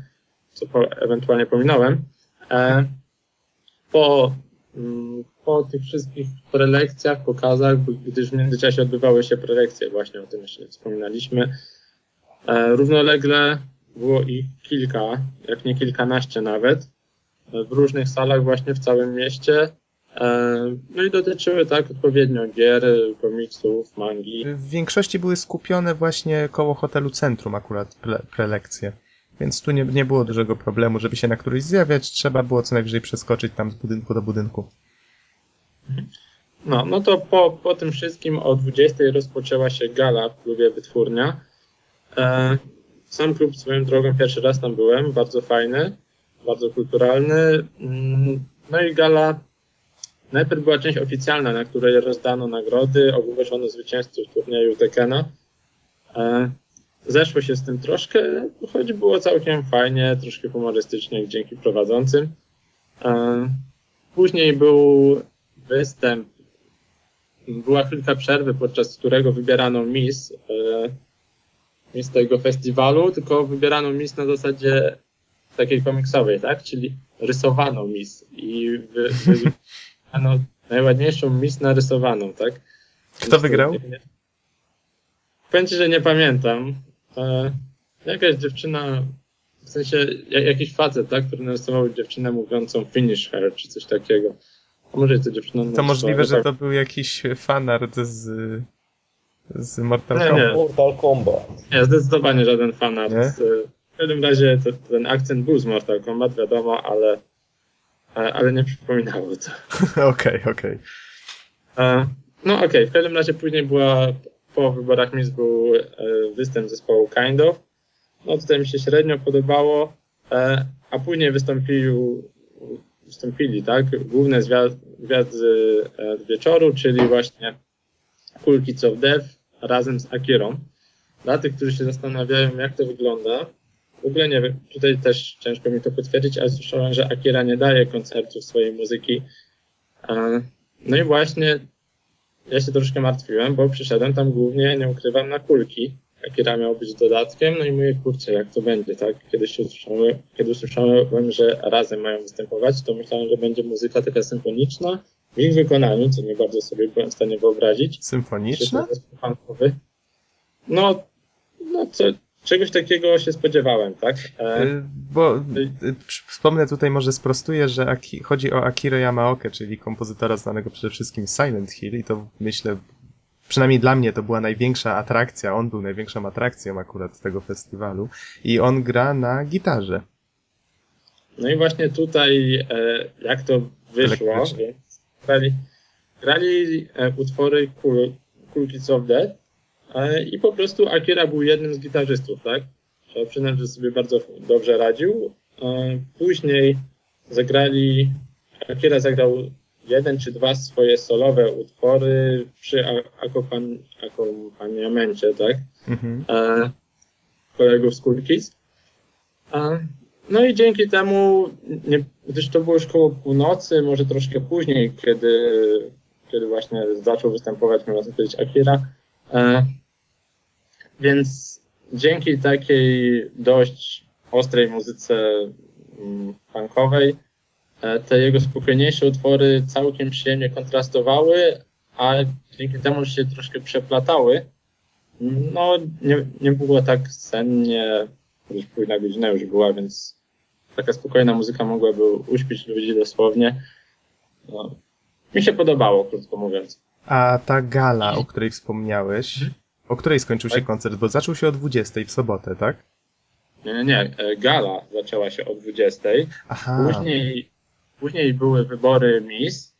co ewentualnie pominąłem. Po tych wszystkich prelekcjach, pokazach, gdyż w międzyczasie odbywały się prelekcje, właśnie o tym jeszcze wspominaliśmy, równolegle było ich kilka, jak nie kilkanaście nawet, w różnych salach właśnie w całym mieście. No i dotyczyły tak odpowiednio gier, komiksów, mangi. W większości były skupione właśnie koło hotelu Centrum akurat prelekcje, więc tu nie było dużego problemu, żeby się na któryś zjawiać, trzeba było co najwyżej przeskoczyć tam z budynku do budynku. No to po tym wszystkim o 20 rozpoczęła się gala w klubie Wytwórnia. Sam klub swoją drogą pierwszy raz tam byłem, bardzo fajny, bardzo kulturalny. No i gala. Najpierw była część oficjalna, na której rozdano nagrody, ogłoszono zwycięzców turnieju Tekkena. Zeszło się z tym troszkę, choć było całkiem fajnie, troszkę humorystycznie dzięki prowadzącym. Później był występ, była chwilka przerwy, podczas którego wybierano miss tego festiwalu, tylko wybierano miss na zasadzie takiej komiksowej, tak? Czyli rysowano miss i najładniejszą miss narysowaną, tak? Kto wygrał? Powiem ci, że nie pamiętam. Jakaś dziewczyna, w sensie jakiś facet, tak, który narysował dziewczynę mówiącą finish her, czy coś takiego. A może to dziewczyna... To możliwe, że to był jakiś fanart z Mortal Kombat. Mortal Kombat. Nie, zdecydowanie żaden fanart. Nie? W każdym razie ten akcent był z Mortal Kombat, wiadomo, ale nie przypominało to. Okej. No okej. W każdym razie później po wyborach miss był występ zespołu Kind of. No tutaj mi się średnio podobało, a później wystąpili, tak, główne gwiazdy wieczoru, czyli właśnie Cool Kids of Death razem z Akirą. Dla tych, którzy się zastanawiają, jak to wygląda, w ogóle nie wiem, tutaj też ciężko mi to potwierdzić, ale słyszałem, że Akira nie daje koncertów swojej muzyki. No i właśnie ja się troszkę martwiłem, bo przyszedłem tam głównie, nie ukrywam, na kulki. Akira miał być dodatkiem, no i mówię, kurczę, jak to będzie, tak? Kiedy usłyszałem, że razem mają występować, to myślałem, że będzie muzyka taka symfoniczna w ich wykonaniu, co nie bardzo sobie byłem w stanie wyobrazić. Symfoniczna? Czegoś takiego się spodziewałem, tak? Wspomnę tutaj, może sprostuję, że chodzi o Akirę Yamaokę, czyli kompozytora znanego przede wszystkim Silent Hill i to myślę, przynajmniej dla mnie to była największa atrakcja, on był największą atrakcją akurat tego festiwalu i on gra na gitarze. No i właśnie tutaj jak to wyszło, więc grali utwory Cool Kids of Death i po prostu Akira był jednym z gitarzystów, tak? Trzeba przyznać, że sobie bardzo dobrze radził. Później Akira zagrał jeden czy dwa swoje solowe utwory przy akompaniamencie, tak? Mhm. Kolegów z Cool Kids. No i dzięki temu, gdyż to było już koło północy, może troszkę później, kiedy właśnie zaczął występować, można powiedzieć, Akira, więc dzięki takiej dość ostrej muzyce punkowej te jego spokojniejsze utwory całkiem przyjemnie kontrastowały, a dzięki temu się troszkę przeplatały. No, nie było tak sennie, już późna godzina już była, więc taka spokojna muzyka mogłaby uśpić ludzi dosłownie. No, mi się podobało, krótko mówiąc. A ta gala, o której wspomniałeś, o której skończył się koncert, bo zaczął się o 20 w sobotę, tak? Nie, gala zaczęła się o 20. Aha. Później były wybory Miss,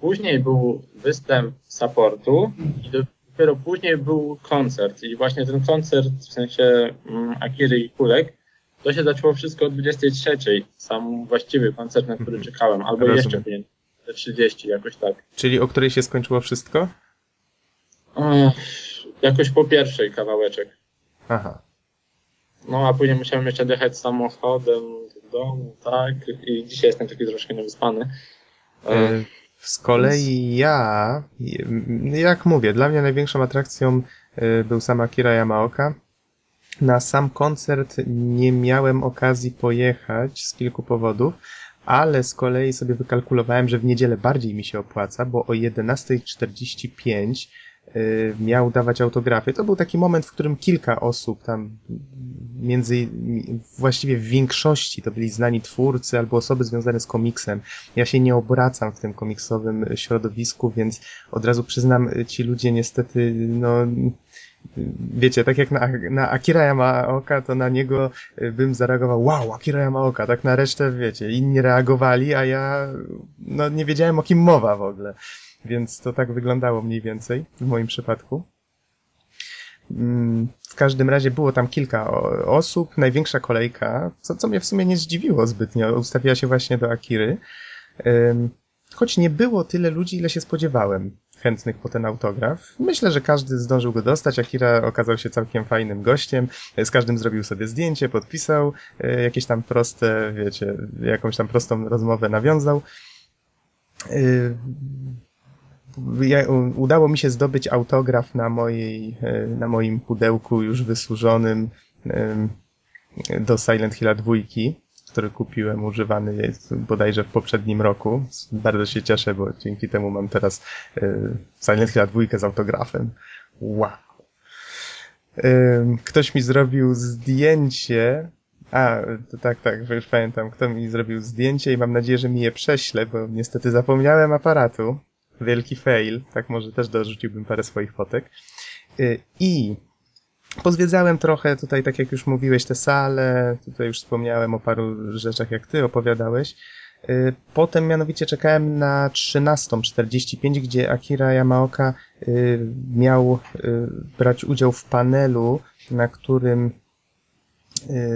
później był występ supportu i dopiero później był koncert. I właśnie ten koncert, w sensie Akiry i Kulek, to się zaczęło wszystko o 23. Sam właściwy koncert, na który czekałem, albo Rozumiem. Jeszcze później, 30 jakoś tak. Czyli o której się skończyło wszystko? Jakoś po pierwszej kawałeczek. Aha. No a później musiałem jeszcze dojechać samochodem do domu, tak? I dzisiaj jestem taki troszkę niewyspany. Z kolei ja, jak mówię, dla mnie największą atrakcją był sam Akira Yamaoka. Na sam koncert nie miałem okazji pojechać z kilku powodów, ale z kolei sobie wykalkulowałem, że w niedzielę bardziej mi się opłaca, bo o 11:45 miał dawać autografy. To był taki moment, w którym kilka osób tam właściwie w większości to byli znani twórcy albo osoby związane z komiksem. Ja się nie obracam w tym komiksowym środowisku, więc od razu przyznam, ci ludzie niestety, no wiecie, tak jak na Akira Yamaoka, to na niego bym zareagował, wow, Akira Yamaoka, tak na resztę, wiecie, inni reagowali, a ja no nie wiedziałem, o kim mowa w ogóle. Więc to tak wyglądało mniej więcej w moim przypadku. W każdym razie było tam kilka osób, największa kolejka, co mnie w sumie nie zdziwiło zbytnio, ustawiła się właśnie do Akiry. Choć nie było tyle ludzi, ile się spodziewałem chętnych po ten autograf. Myślę, że każdy zdążył go dostać. Akira okazał się całkiem fajnym gościem. Z każdym zrobił sobie zdjęcie, podpisał jakieś tam proste, wiecie, jakąś tam prostą rozmowę nawiązał. Udało mi się zdobyć autograf na moim pudełku już wysłużonym do Silent Hilla 2, który kupiłem używany jest bodajże w poprzednim roku. Bardzo się cieszę, bo dzięki temu mam teraz Silent Hilla 2 z autografem. Wow! Ktoś mi zrobił zdjęcie. Tak, już pamiętam, kto mi zrobił zdjęcie i mam nadzieję, że mi je prześle, bo niestety zapomniałem aparatu. Wielki fail, tak może też dorzuciłbym parę swoich fotek. I pozwiedzałem trochę tutaj, tak jak już mówiłeś, te sale, tutaj już wspomniałem o paru rzeczach, jak ty opowiadałeś. Potem mianowicie czekałem na 13:45, gdzie Akira Yamaoka miał brać udział w panelu,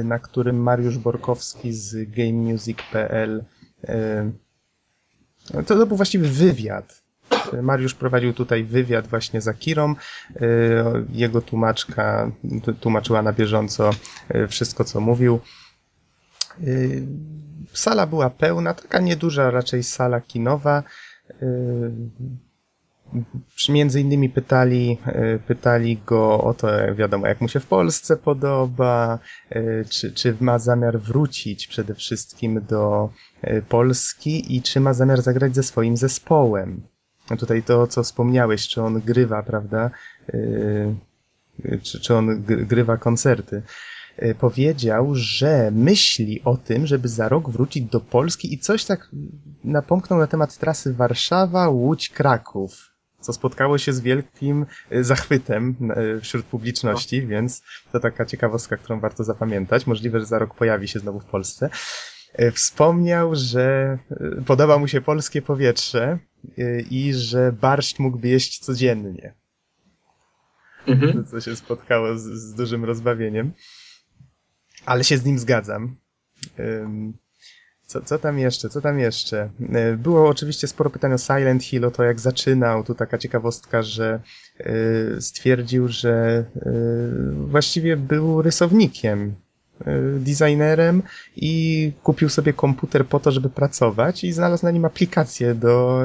na którym Mariusz Borkowski z GameMusic.pl, to był właściwie wywiad. Mariusz prowadził tutaj wywiad właśnie z Akirą. Jego tłumaczka tłumaczyła na bieżąco wszystko, co mówił. Sala była pełna, taka nieduża raczej sala kinowa. Między innymi pytali go o to, wiadomo, jak mu się w Polsce podoba, czy ma zamiar wrócić przede wszystkim do Polski i czy ma zamiar zagrać ze swoim zespołem. No tutaj to, co wspomniałeś, czy on grywa, prawda? Czy on grywa koncerty. Powiedział, że myśli o tym, żeby za rok wrócić do Polski i coś tak napomknął na temat trasy Warszawa-Łódź-Kraków. Co spotkało się z wielkim zachwytem wśród publiczności, więc to taka ciekawostka, którą warto zapamiętać. Możliwe, że za rok pojawi się znowu w Polsce. Wspomniał, że podoba mu się polskie powietrze i że barszcz mógłby jeść codziennie. Mhm. Co się spotkało z dużym rozbawieniem. Ale się z nim zgadzam. Co tam jeszcze? Było oczywiście sporo pytań o Silent Hill, o to jak zaczynał. Tu taka ciekawostka, że stwierdził, że właściwie był rysownikiem, designerem i kupił sobie komputer po to, żeby pracować i znalazł na nim aplikację do...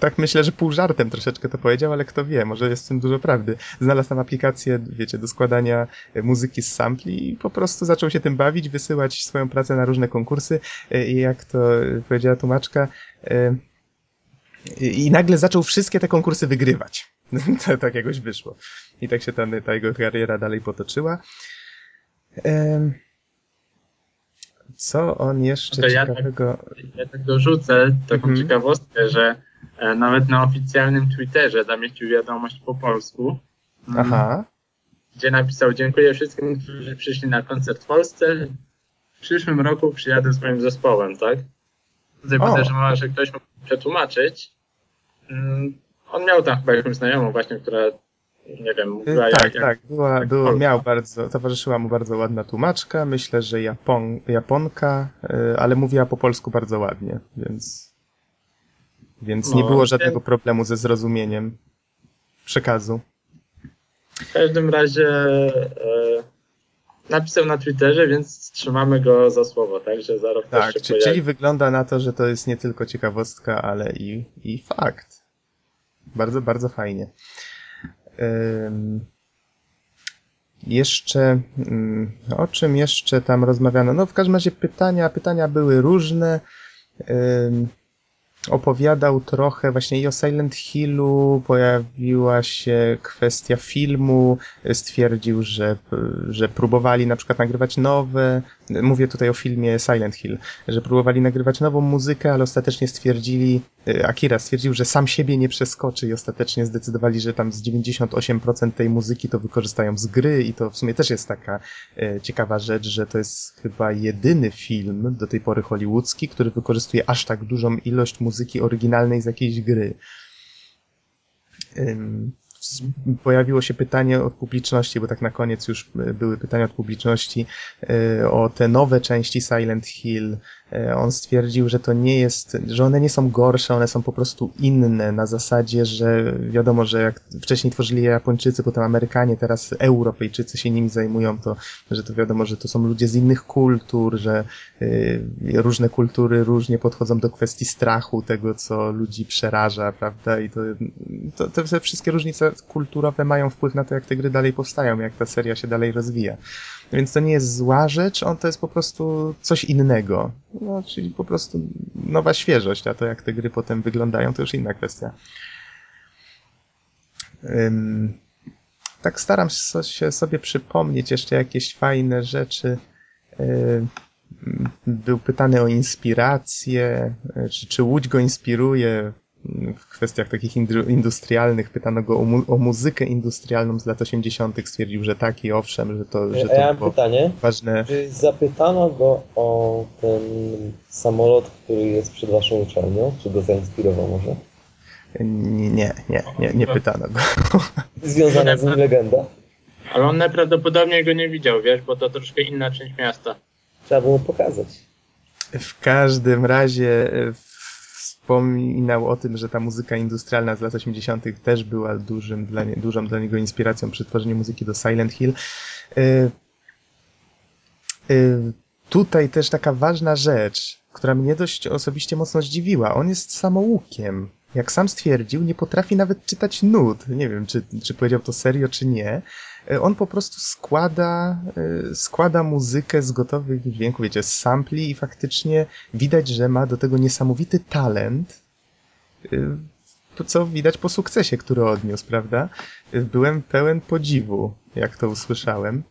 Tak myślę, że pół żartem troszeczkę to powiedział, ale kto wie, może jest w tym dużo prawdy. Znalazł tam aplikację, wiecie, do składania muzyki z sampli i po prostu zaczął się tym bawić, wysyłać swoją pracę na różne konkursy i jak to powiedziała tłumaczka, i nagle zaczął wszystkie te konkursy wygrywać. Tak jakoś wyszło. I tak się ta jego kariera dalej potoczyła. Co on jeszcze to ciekawego... Ja tak dorzucę taką ciekawostkę, że nawet na oficjalnym Twitterze zamieścił wiadomość po polsku, aha, gdzie napisał: dziękuję wszystkim, którzy przyszli na koncert w Polsce. W przyszłym roku przyjadę swoim zespołem, tak? Tutaj podejrzewam, że ktoś mógł przetłumaczyć. On miał tam chyba jakąś znajomą właśnie, która... Nie wiem, mówiła towarzyszyła mu bardzo ładna tłumaczka, myślę, że Japonka, ale mówiła po polsku bardzo ładnie, więc nie było żadnego problemu ze zrozumieniem przekazu. W każdym razie napisał na Twitterze, więc trzymamy go za słowo, także za rok też się pojawi. Czyli wygląda na to, że to jest nie tylko ciekawostka, ale i fakt. Bardzo, bardzo fajnie. Jeszcze o czym jeszcze tam rozmawiano? No w każdym razie pytania były różne. Opowiadał trochę właśnie i o Silent Hillu, pojawiła się kwestia filmu, stwierdził, że próbowali na przykład nagrywać nowe, mówię tutaj o filmie Silent Hill, że próbowali nagrywać nową muzykę, ale ostatecznie Akira stwierdził, że sam siebie nie przeskoczy i ostatecznie zdecydowali, że tam z 98% tej muzyki to wykorzystają z gry i to w sumie też jest taka ciekawa rzecz, że to jest chyba jedyny film do tej pory hollywoodzki, który wykorzystuje aż tak dużą ilość muzyki oryginalnej z jakiejś gry. Pojawiło się pytanie od publiczności, bo tak na koniec już były pytania od publiczności o te nowe części Silent Hill. On stwierdził, że to nie jest, że one nie są gorsze, one są po prostu inne na zasadzie, że wiadomo, że jak wcześniej tworzyli Japończycy, potem Amerykanie, teraz Europejczycy się nimi zajmują, to że to wiadomo, że to są ludzie z innych kultur, że różne kultury różnie podchodzą do kwestii strachu, tego co ludzi przeraża, prawda? I to te wszystkie różnice kulturowe mają wpływ na to, jak te gry dalej powstają, jak ta seria się dalej rozwija. Więc to nie jest zła rzecz, to jest po prostu coś innego. No, czyli po prostu nowa świeżość, a to jak te gry potem wyglądają, to już inna kwestia. Tak staram się sobie przypomnieć jeszcze jakieś fajne rzeczy. Był pytany o inspirację, czy Łódź go inspiruje. W kwestiach takich industrialnych pytano go o muzykę industrialną z lat 80. Stwierdził, że tak i owszem, że to ja było pytanie, ważne. Czy zapytano go o ten samolot, który jest przed waszą uczelnią? Czy go zainspirował może? Nie pytano go. Związana z nim legenda. Ale on najprawdopodobniej go nie widział, wiesz, bo to troszkę inna część miasta. Trzeba było pokazać. W każdym razie... Wspominał o tym, że ta muzyka industrialna z lat 80. też była dużą dla niego inspiracją przy tworzeniu muzyki do Silent Hill. Tutaj też taka ważna rzecz, która mnie dość osobiście mocno zdziwiła. On jest samoukiem. Jak sam stwierdził, nie potrafi nawet czytać nut. Nie wiem, czy powiedział to serio, czy nie. On po prostu składa muzykę z gotowych dźwięków, wiecie, z sampli i faktycznie widać, że ma do tego niesamowity talent, co widać po sukcesie, który odniósł, prawda? Byłem pełen podziwu, jak to usłyszałem.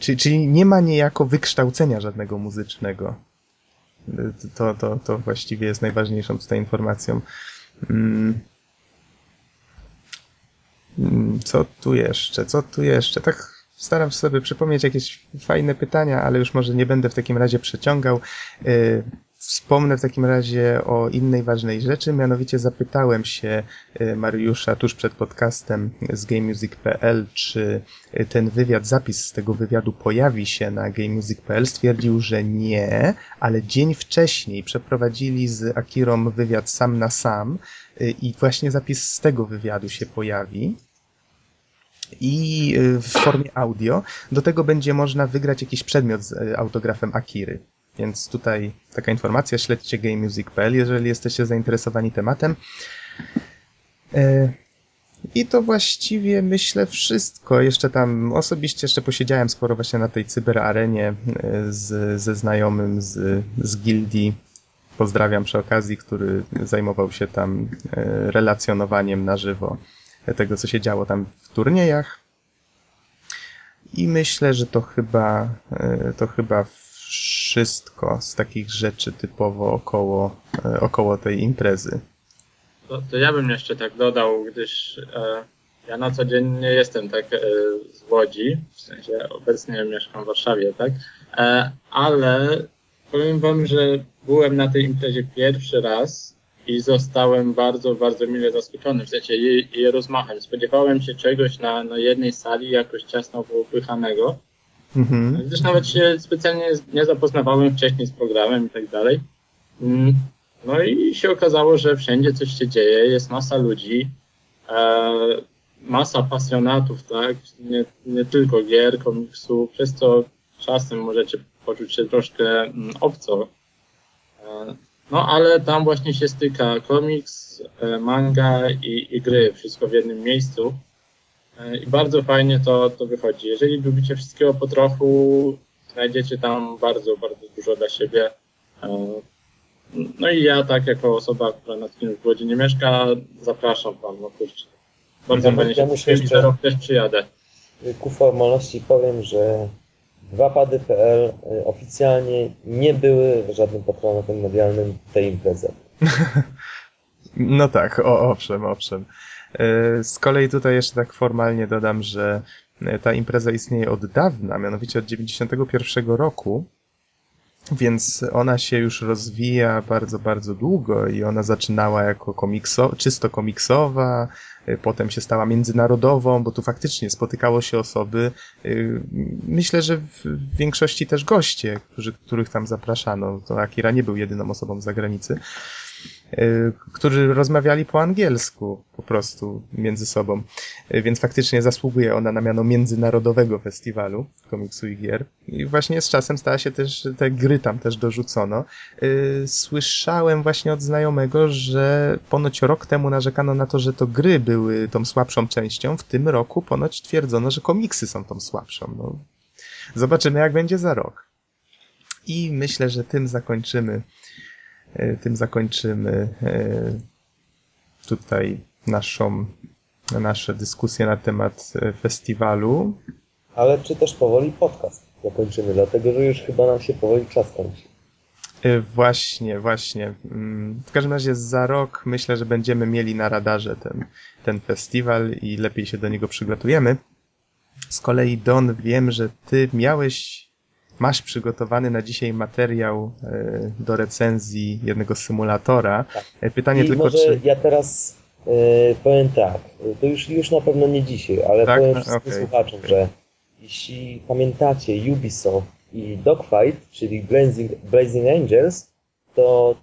Czyli nie ma niejako wykształcenia żadnego muzycznego. To właściwie jest najważniejszą tutaj informacją. Co tu jeszcze? Tak staram się sobie przypomnieć jakieś fajne pytania, ale już może nie będę w takim razie przeciągał. Wspomnę w takim razie o innej ważnej rzeczy, mianowicie zapytałem się Mariusza tuż przed podcastem z GameMusic.pl, czy ten wywiad, zapis z tego wywiadu pojawi się na GameMusic.pl. Stwierdził, że nie, ale dzień wcześniej przeprowadzili z Akirą wywiad sam na sam i właśnie zapis z tego wywiadu się pojawi. I w formie audio. Do tego będzie można wygrać jakiś przedmiot z autografem Akiry. Więc tutaj taka informacja, śledźcie GameMusic.pl, jeżeli jesteście zainteresowani tematem. I to właściwie myślę wszystko. Jeszcze tam osobiście jeszcze posiedziałem sporo właśnie na tej cyberarenie ze znajomym z gildii. Pozdrawiam przy okazji, który zajmował się tam relacjonowaniem na żywo tego, co się działo tam w turniejach. I myślę, że to chyba wszystko z takich rzeczy typowo około tej imprezy. To ja bym jeszcze tak dodał, gdyż ja na co dzień nie jestem tak z Łodzi, w sensie obecnie mieszkam w Warszawie, tak? Ale powiem wam, że byłem na tej imprezie pierwszy raz i zostałem bardzo, bardzo mile zaskoczony, w sensie jej rozmachem. Spodziewałem się czegoś na jednej sali jakoś ciasno poupychanego. Mhm. Gdyż nawet się specjalnie nie zapoznawałem wcześniej z programem i tak dalej. No i się okazało, że wszędzie coś się dzieje, jest masa ludzi, masa pasjonatów, tak? Nie tylko gier, komiksu, przez co czasem możecie poczuć się troszkę obco. No ale tam właśnie się styka komiks, manga i gry, wszystko w jednym miejscu. I bardzo fajnie to wychodzi. Jeżeli lubicie wszystkiego po trochu, znajdziecie tam bardzo, bardzo dużo dla siebie. No i ja, tak jako osoba, która na tym w Łodzi nie mieszka, zapraszam wam. No kurczę, bardzo fajnie się i za rok też przyjadę. Ku formalności powiem, że Dwapady.pl oficjalnie nie były żadnym patronatem medialnym tej imprezy. No tak, owszem. Z kolei tutaj jeszcze tak formalnie dodam, że ta impreza istnieje od dawna, mianowicie od 91 roku, więc ona się już rozwija bardzo, bardzo długo i ona zaczynała jako czysto komiksowa, potem się stała międzynarodową, bo tu faktycznie spotykało się osoby, myślę, że w większości też goście, których tam zapraszano, to Akira nie był jedyną osobą z zagranicy, którzy rozmawiali po angielsku po prostu między sobą, więc faktycznie zasługuje ona na miano międzynarodowego festiwalu komiksu i gier. I właśnie z czasem stała się też, te gry tam też dorzucono. Słyszałem właśnie od znajomego, że ponoć rok temu narzekano na to, że to gry były tą słabszą częścią, w tym roku ponoć twierdzono, że komiksy są tą słabszą. No, zobaczymy jak będzie za rok. I myślę, że tym zakończymy tutaj nasze dyskusje na temat festiwalu. Ale czy też powoli podcast zakończymy, dlatego że już chyba nam się powoli czas kończy. Właśnie. W każdym razie za rok myślę, że będziemy mieli na radarze ten festiwal i lepiej się do niego przygotujemy. Z kolei Don, wiem, że ty masz przygotowany na dzisiaj materiał do recenzji jednego symulatora. Tak. Pytanie i tylko, może czy... ja teraz powiem tak, to już na pewno nie dzisiaj, ale tak? Powiem wszystkim słuchaczom, że jeśli pamiętacie Ubisoft i Dogfight, czyli Blazing Angels, to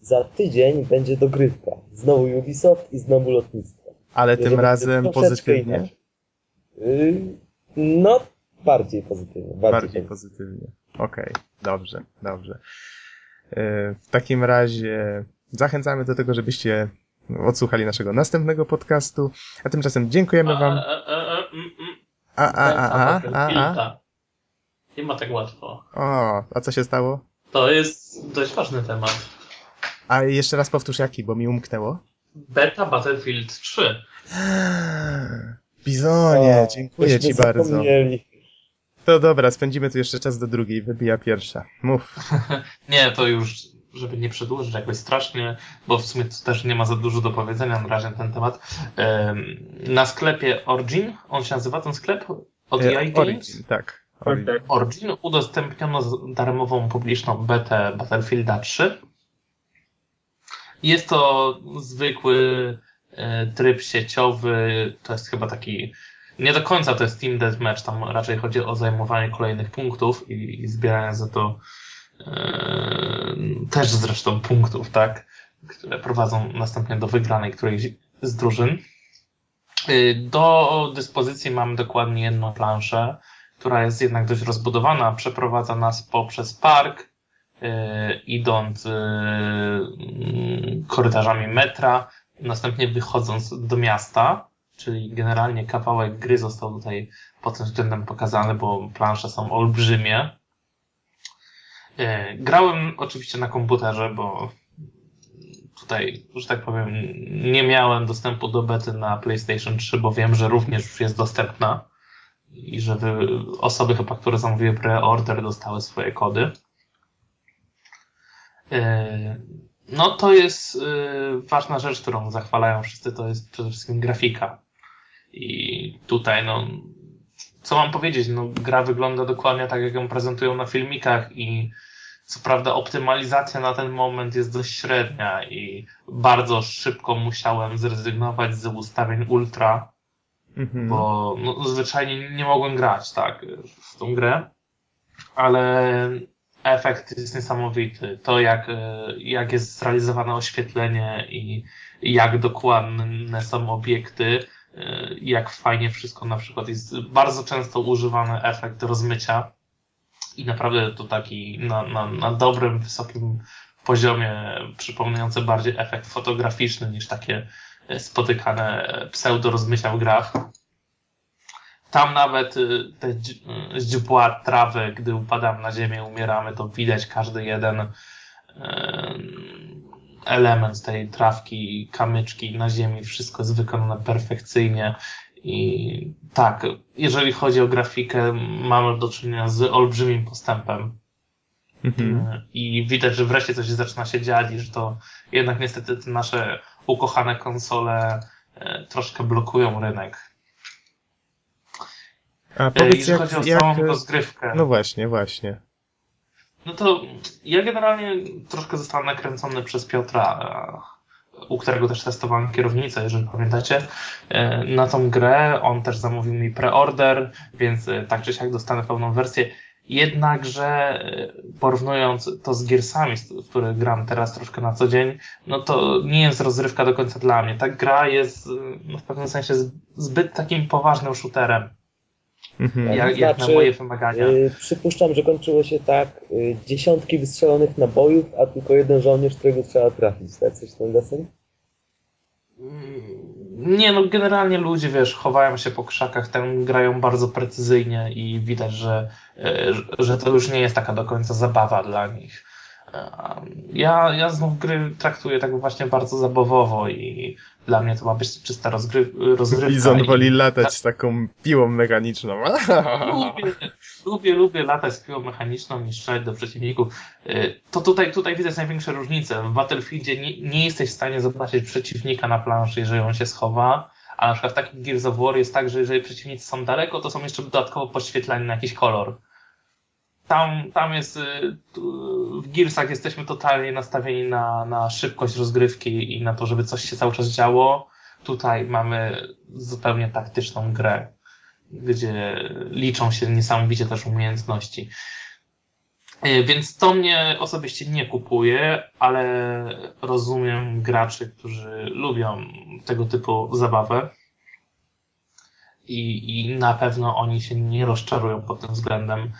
za tydzień będzie dogrywka. Znowu Ubisoft i znowu lotnictwo. Ale tym razem pozytywnie? No... Bardziej pozytywnie. Okej, dobrze. W takim razie zachęcamy do tego, żebyście odsłuchali naszego następnego podcastu, a tymczasem dziękujemy wam. Nie ma tak łatwo. O, a co się stało? To jest dość ważny temat. A jeszcze raz powtórz jaki, bo mi umknęło. Beta Battlefield 3. Bizonie, dziękuję ci bardzo. No dobra, spędzimy tu jeszcze czas do drugiej, wybija pierwsza. Mów. Nie, to już, żeby nie przedłużyć jakoś strasznie, bo w sumie to też nie ma za dużo do powiedzenia na razie na ten temat. Na sklepie Origin, on się nazywa ten sklep? Od EA Games? Origin, tak. Origin udostępniono darmową publiczną betę Battlefielda 3. Jest to zwykły tryb sieciowy, to jest chyba taki, nie do końca to jest Team Deathmatch, tam raczej chodzi o zajmowanie kolejnych punktów i zbieranie za to też zresztą punktów, tak, które prowadzą następnie do wygranej którejś z drużyn. Do dyspozycji mamy dokładnie jedną planszę, która jest jednak dość rozbudowana, przeprowadza nas poprzez park, idąc korytarzami metra, następnie wychodząc do miasta, czyli generalnie kawałek gry został tutaj pod tym względem pokazany, bo plansze są olbrzymie. Grałem oczywiście na komputerze, bo tutaj, że tak powiem, nie miałem dostępu do bety na PlayStation 3, bo wiem, że również już jest dostępna i że osoby chyba, które zamówiły pre-order, dostały swoje kody. No to jest ważna rzecz, którą zachwalają wszyscy, to jest przede wszystkim grafika. I tutaj, no, co mam powiedzieć, no, gra wygląda dokładnie tak, jak ją prezentują na filmikach i co prawda optymalizacja na ten moment jest dość średnia i bardzo szybko musiałem zrezygnować z ustawień ultra, bo no, zwyczajnie nie mogłem grać, tak, w tą grę, ale efekt jest niesamowity. To jak jest zrealizowane oświetlenie i jak dokładne są obiekty, jak fajnie wszystko, na przykład jest bardzo często używany efekt rozmycia i naprawdę to taki na dobrym, wysokim poziomie, przypominający bardziej efekt fotograficzny niż takie spotykane pseudo rozmycia w grach. Tam nawet te źdźbła trawy, gdy upadam na ziemię, umieramy, to widać każdy jeden element tej trawki, kamyczki na ziemi, wszystko jest wykonane perfekcyjnie. I tak, jeżeli chodzi o grafikę, mamy do czynienia z olbrzymim postępem. I widać, że wreszcie coś zaczyna się dziać i że to jednak niestety te nasze ukochane konsole troszkę blokują rynek. A powiedz, jeśli chodzi o samą rozgrywkę. No właśnie. No to ja generalnie troszkę zostałem nakręcony przez Piotra, u którego też testowałem kierownicę, jeżeli pamiętacie, na tą grę. On też zamówił mi preorder, więc tak czy siak dostanę pełną wersję. Jednakże porównując to z Gearsami, w które gram teraz troszkę na co dzień, no to nie jest rozrywka do końca dla mnie. Ta gra jest w pewnym sensie zbyt takim poważnym shooterem. Jak znaczy, na moje wymagania. Przypuszczam, że kończyło się tak, dziesiątki wystrzelonych nabojów, a tylko jeden żołnierz, którego trzeba trafić, tak? Coś w tym deseń? Nie, no generalnie ludzie, wiesz, chowają się po krzakach, tam grają bardzo precyzyjnie i widać, że to już nie jest taka do końca zabawa dla nich. Ja znów gry traktuję tak właśnie bardzo zabawowo i dla mnie to ma być czysta rozgrywka. Bizon woli latać z taką piłą mechaniczną. Lubię latać z piłą mechaniczną i strzelać do przeciwników. To tutaj widać największe różnice. W Battlefieldzie nie jesteś w stanie zobaczyć przeciwnika na planszy, jeżeli on się schowa, a na przykład w takim Gears of War jest tak, że jeżeli przeciwnicy są daleko, to są jeszcze dodatkowo podświetlani na jakiś kolor. Tam jest, w Gearsach jesteśmy totalnie nastawieni na szybkość rozgrywki i na to, żeby coś się cały czas działo. Tutaj mamy zupełnie taktyczną grę, gdzie liczą się niesamowicie też umiejętności. Więc to mnie osobiście nie kupuje, ale rozumiem graczy, którzy lubią tego typu zabawę. I na pewno oni się nie rozczarują pod tym względem.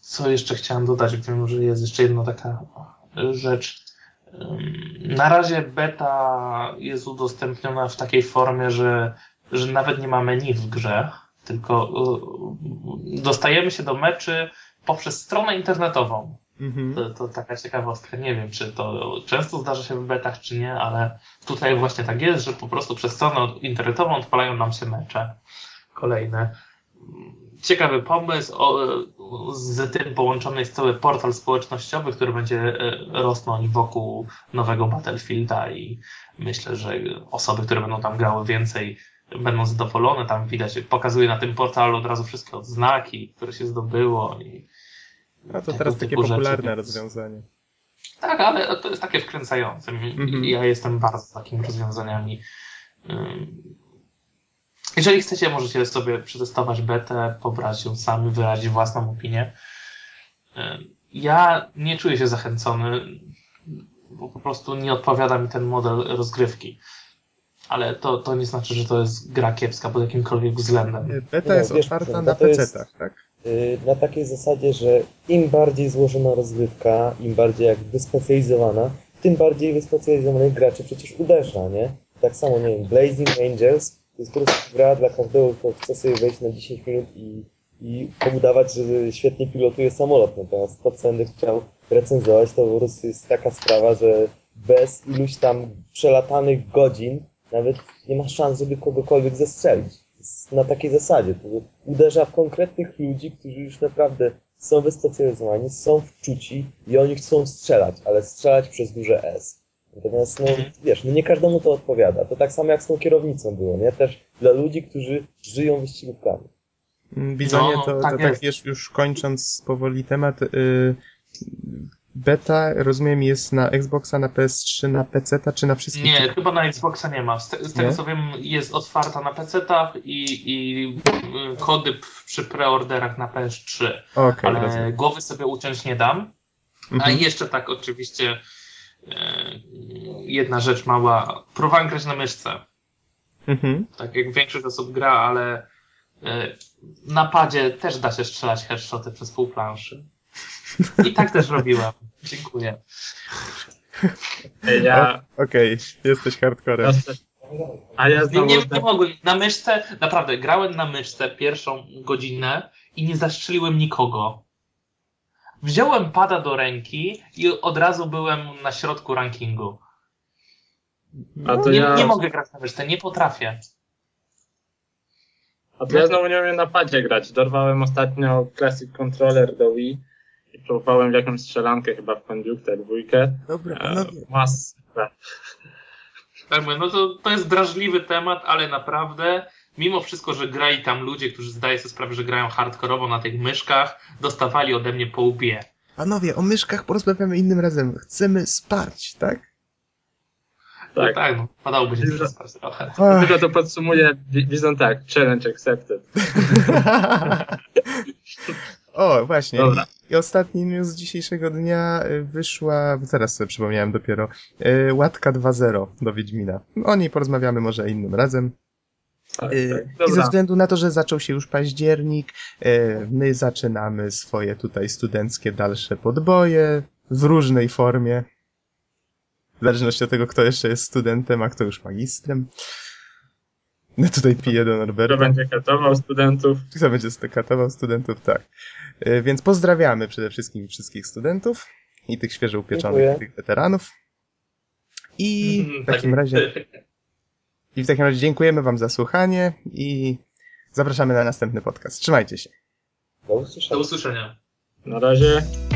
Co jeszcze chciałem dodać? Wiem, że jest jeszcze jedna taka rzecz. Na razie beta jest udostępniona w takiej formie, że nawet nie ma menu w grze, tylko dostajemy się do meczy poprzez stronę internetową. To taka ciekawostka. Nie wiem, czy to często zdarza się w betach, czy nie, ale tutaj właśnie tak jest, że po prostu przez stronę internetową odpalają nam się mecze kolejne. Ciekawy pomysł, z tym połączony jest cały portal społecznościowy, który będzie rosnąć wokół nowego Battlefielda i myślę, że osoby, które będą tam grały więcej, będą zadowolone, tam widać, pokazuje na tym portalu od razu wszystkie odznaki, które się zdobyło. No to teraz takie popularne rozwiązanie. Tak, ale to jest takie wkręcające. Ja jestem bardzo z takimi rozwiązaniami. Jeżeli chcecie, możecie sobie przetestować betę, pobrać ją sami, wyrazić własną opinię. Ja nie czuję się zachęcony, bo po prostu nie odpowiada mi ten model rozgrywki. Ale to nie znaczy, że to jest gra kiepska pod jakimkolwiek względem. Beta jest otwarta na PC-tach, tak? Na takiej zasadzie, że im bardziej złożona rozgrywka, im bardziej jak wyspecjalizowana, tym bardziej wyspecjalizowanych graczy przecież uderza, nie? Tak samo, nie wiem, Blazing Angels to jest po prostu gra dla każdego, kto chce sobie wejść na 10 minut i udawać, że świetnie pilotuje samolot. Natomiast to, co będę chciał recenzować, to po prostu jest taka sprawa, że bez iluś tam przelatanych godzin nawet nie ma szans, żeby kogokolwiek zestrzelić. Na takiej zasadzie. To uderza w konkretnych ludzi, którzy już naprawdę są wyspecjalizowani, są wczuci i oni chcą strzelać, ale strzelać przez duże S. Natomiast, no wiesz, nie każdemu to odpowiada. To tak samo jak z tą kierownicą było, nie? Też dla ludzi, którzy żyją wyścigówkami. Bizonie, tak już kończąc powoli temat, beta, rozumiem, jest na Xboxa, na PS3, na PC-ta, czy na wszystkich? Nie, chyba na Xboxa nie ma. Z tego, co wiem, jest otwarta na PC-tach i kody przy preorderach na PS3. Okay, ale rozumiem. Głowy sobie uciąć nie dam. A jeszcze tak, oczywiście, jedna rzecz mała. Próbowałem grać na myszce. Tak jak większość osób gra, ale na padzie też da się strzelać headshoty przez pół planszy. I tak też robiłem. Dziękuję. Okej, jesteś hardcorem. A ja nie mogłem. Na myszce, naprawdę, grałem na myszce pierwszą godzinę i nie zastrzeliłem nikogo. Wziąłem pada do ręki i od razu byłem na środku rankingu. Nie mogę grać na myszce, nie potrafię. A to ja znowu nie umiem na padzie grać. Dorwałem ostatnio Classic Controller do Wii. Próbowałem w jakąś strzelankę, chyba w Conductor dwójkę. Dobra, masakra. No to jest drażliwy temat, ale naprawdę, mimo wszystko, że grali tam ludzie, którzy zdają sobie sprawę, że grają hardkorowo na tych myszkach, dostawali ode mnie po łbie. Panowie, o myszkach porozmawiamy innym razem. Chcemy sparć, tak? Tak, no, padałoby się teraz trochę. Tylko to podsumuję, Bizon, tak, challenge accepted. O, właśnie. Dobra. I ostatni news z dzisiejszego dnia wyszła, zaraz sobie przypomniałem dopiero, łatka 2.0 do Wiedźmina. O niej porozmawiamy może innym razem. Tak. I ze względu na to, że zaczął się już październik, my zaczynamy swoje tutaj studenckie dalsze podboje w różnej formie. W zależności od tego, kto jeszcze jest studentem, a kto już magistrem. No tutaj piję do Norberta. Kto będzie katował studentów. Kto będzie katował studentów, tak. Więc pozdrawiamy przede wszystkim wszystkich studentów i tych świeżo upieczonych, i tych weteranów. I w takim razie dziękujemy wam za słuchanie i zapraszamy na następny podcast. Trzymajcie się. Do usłyszenia. Na razie.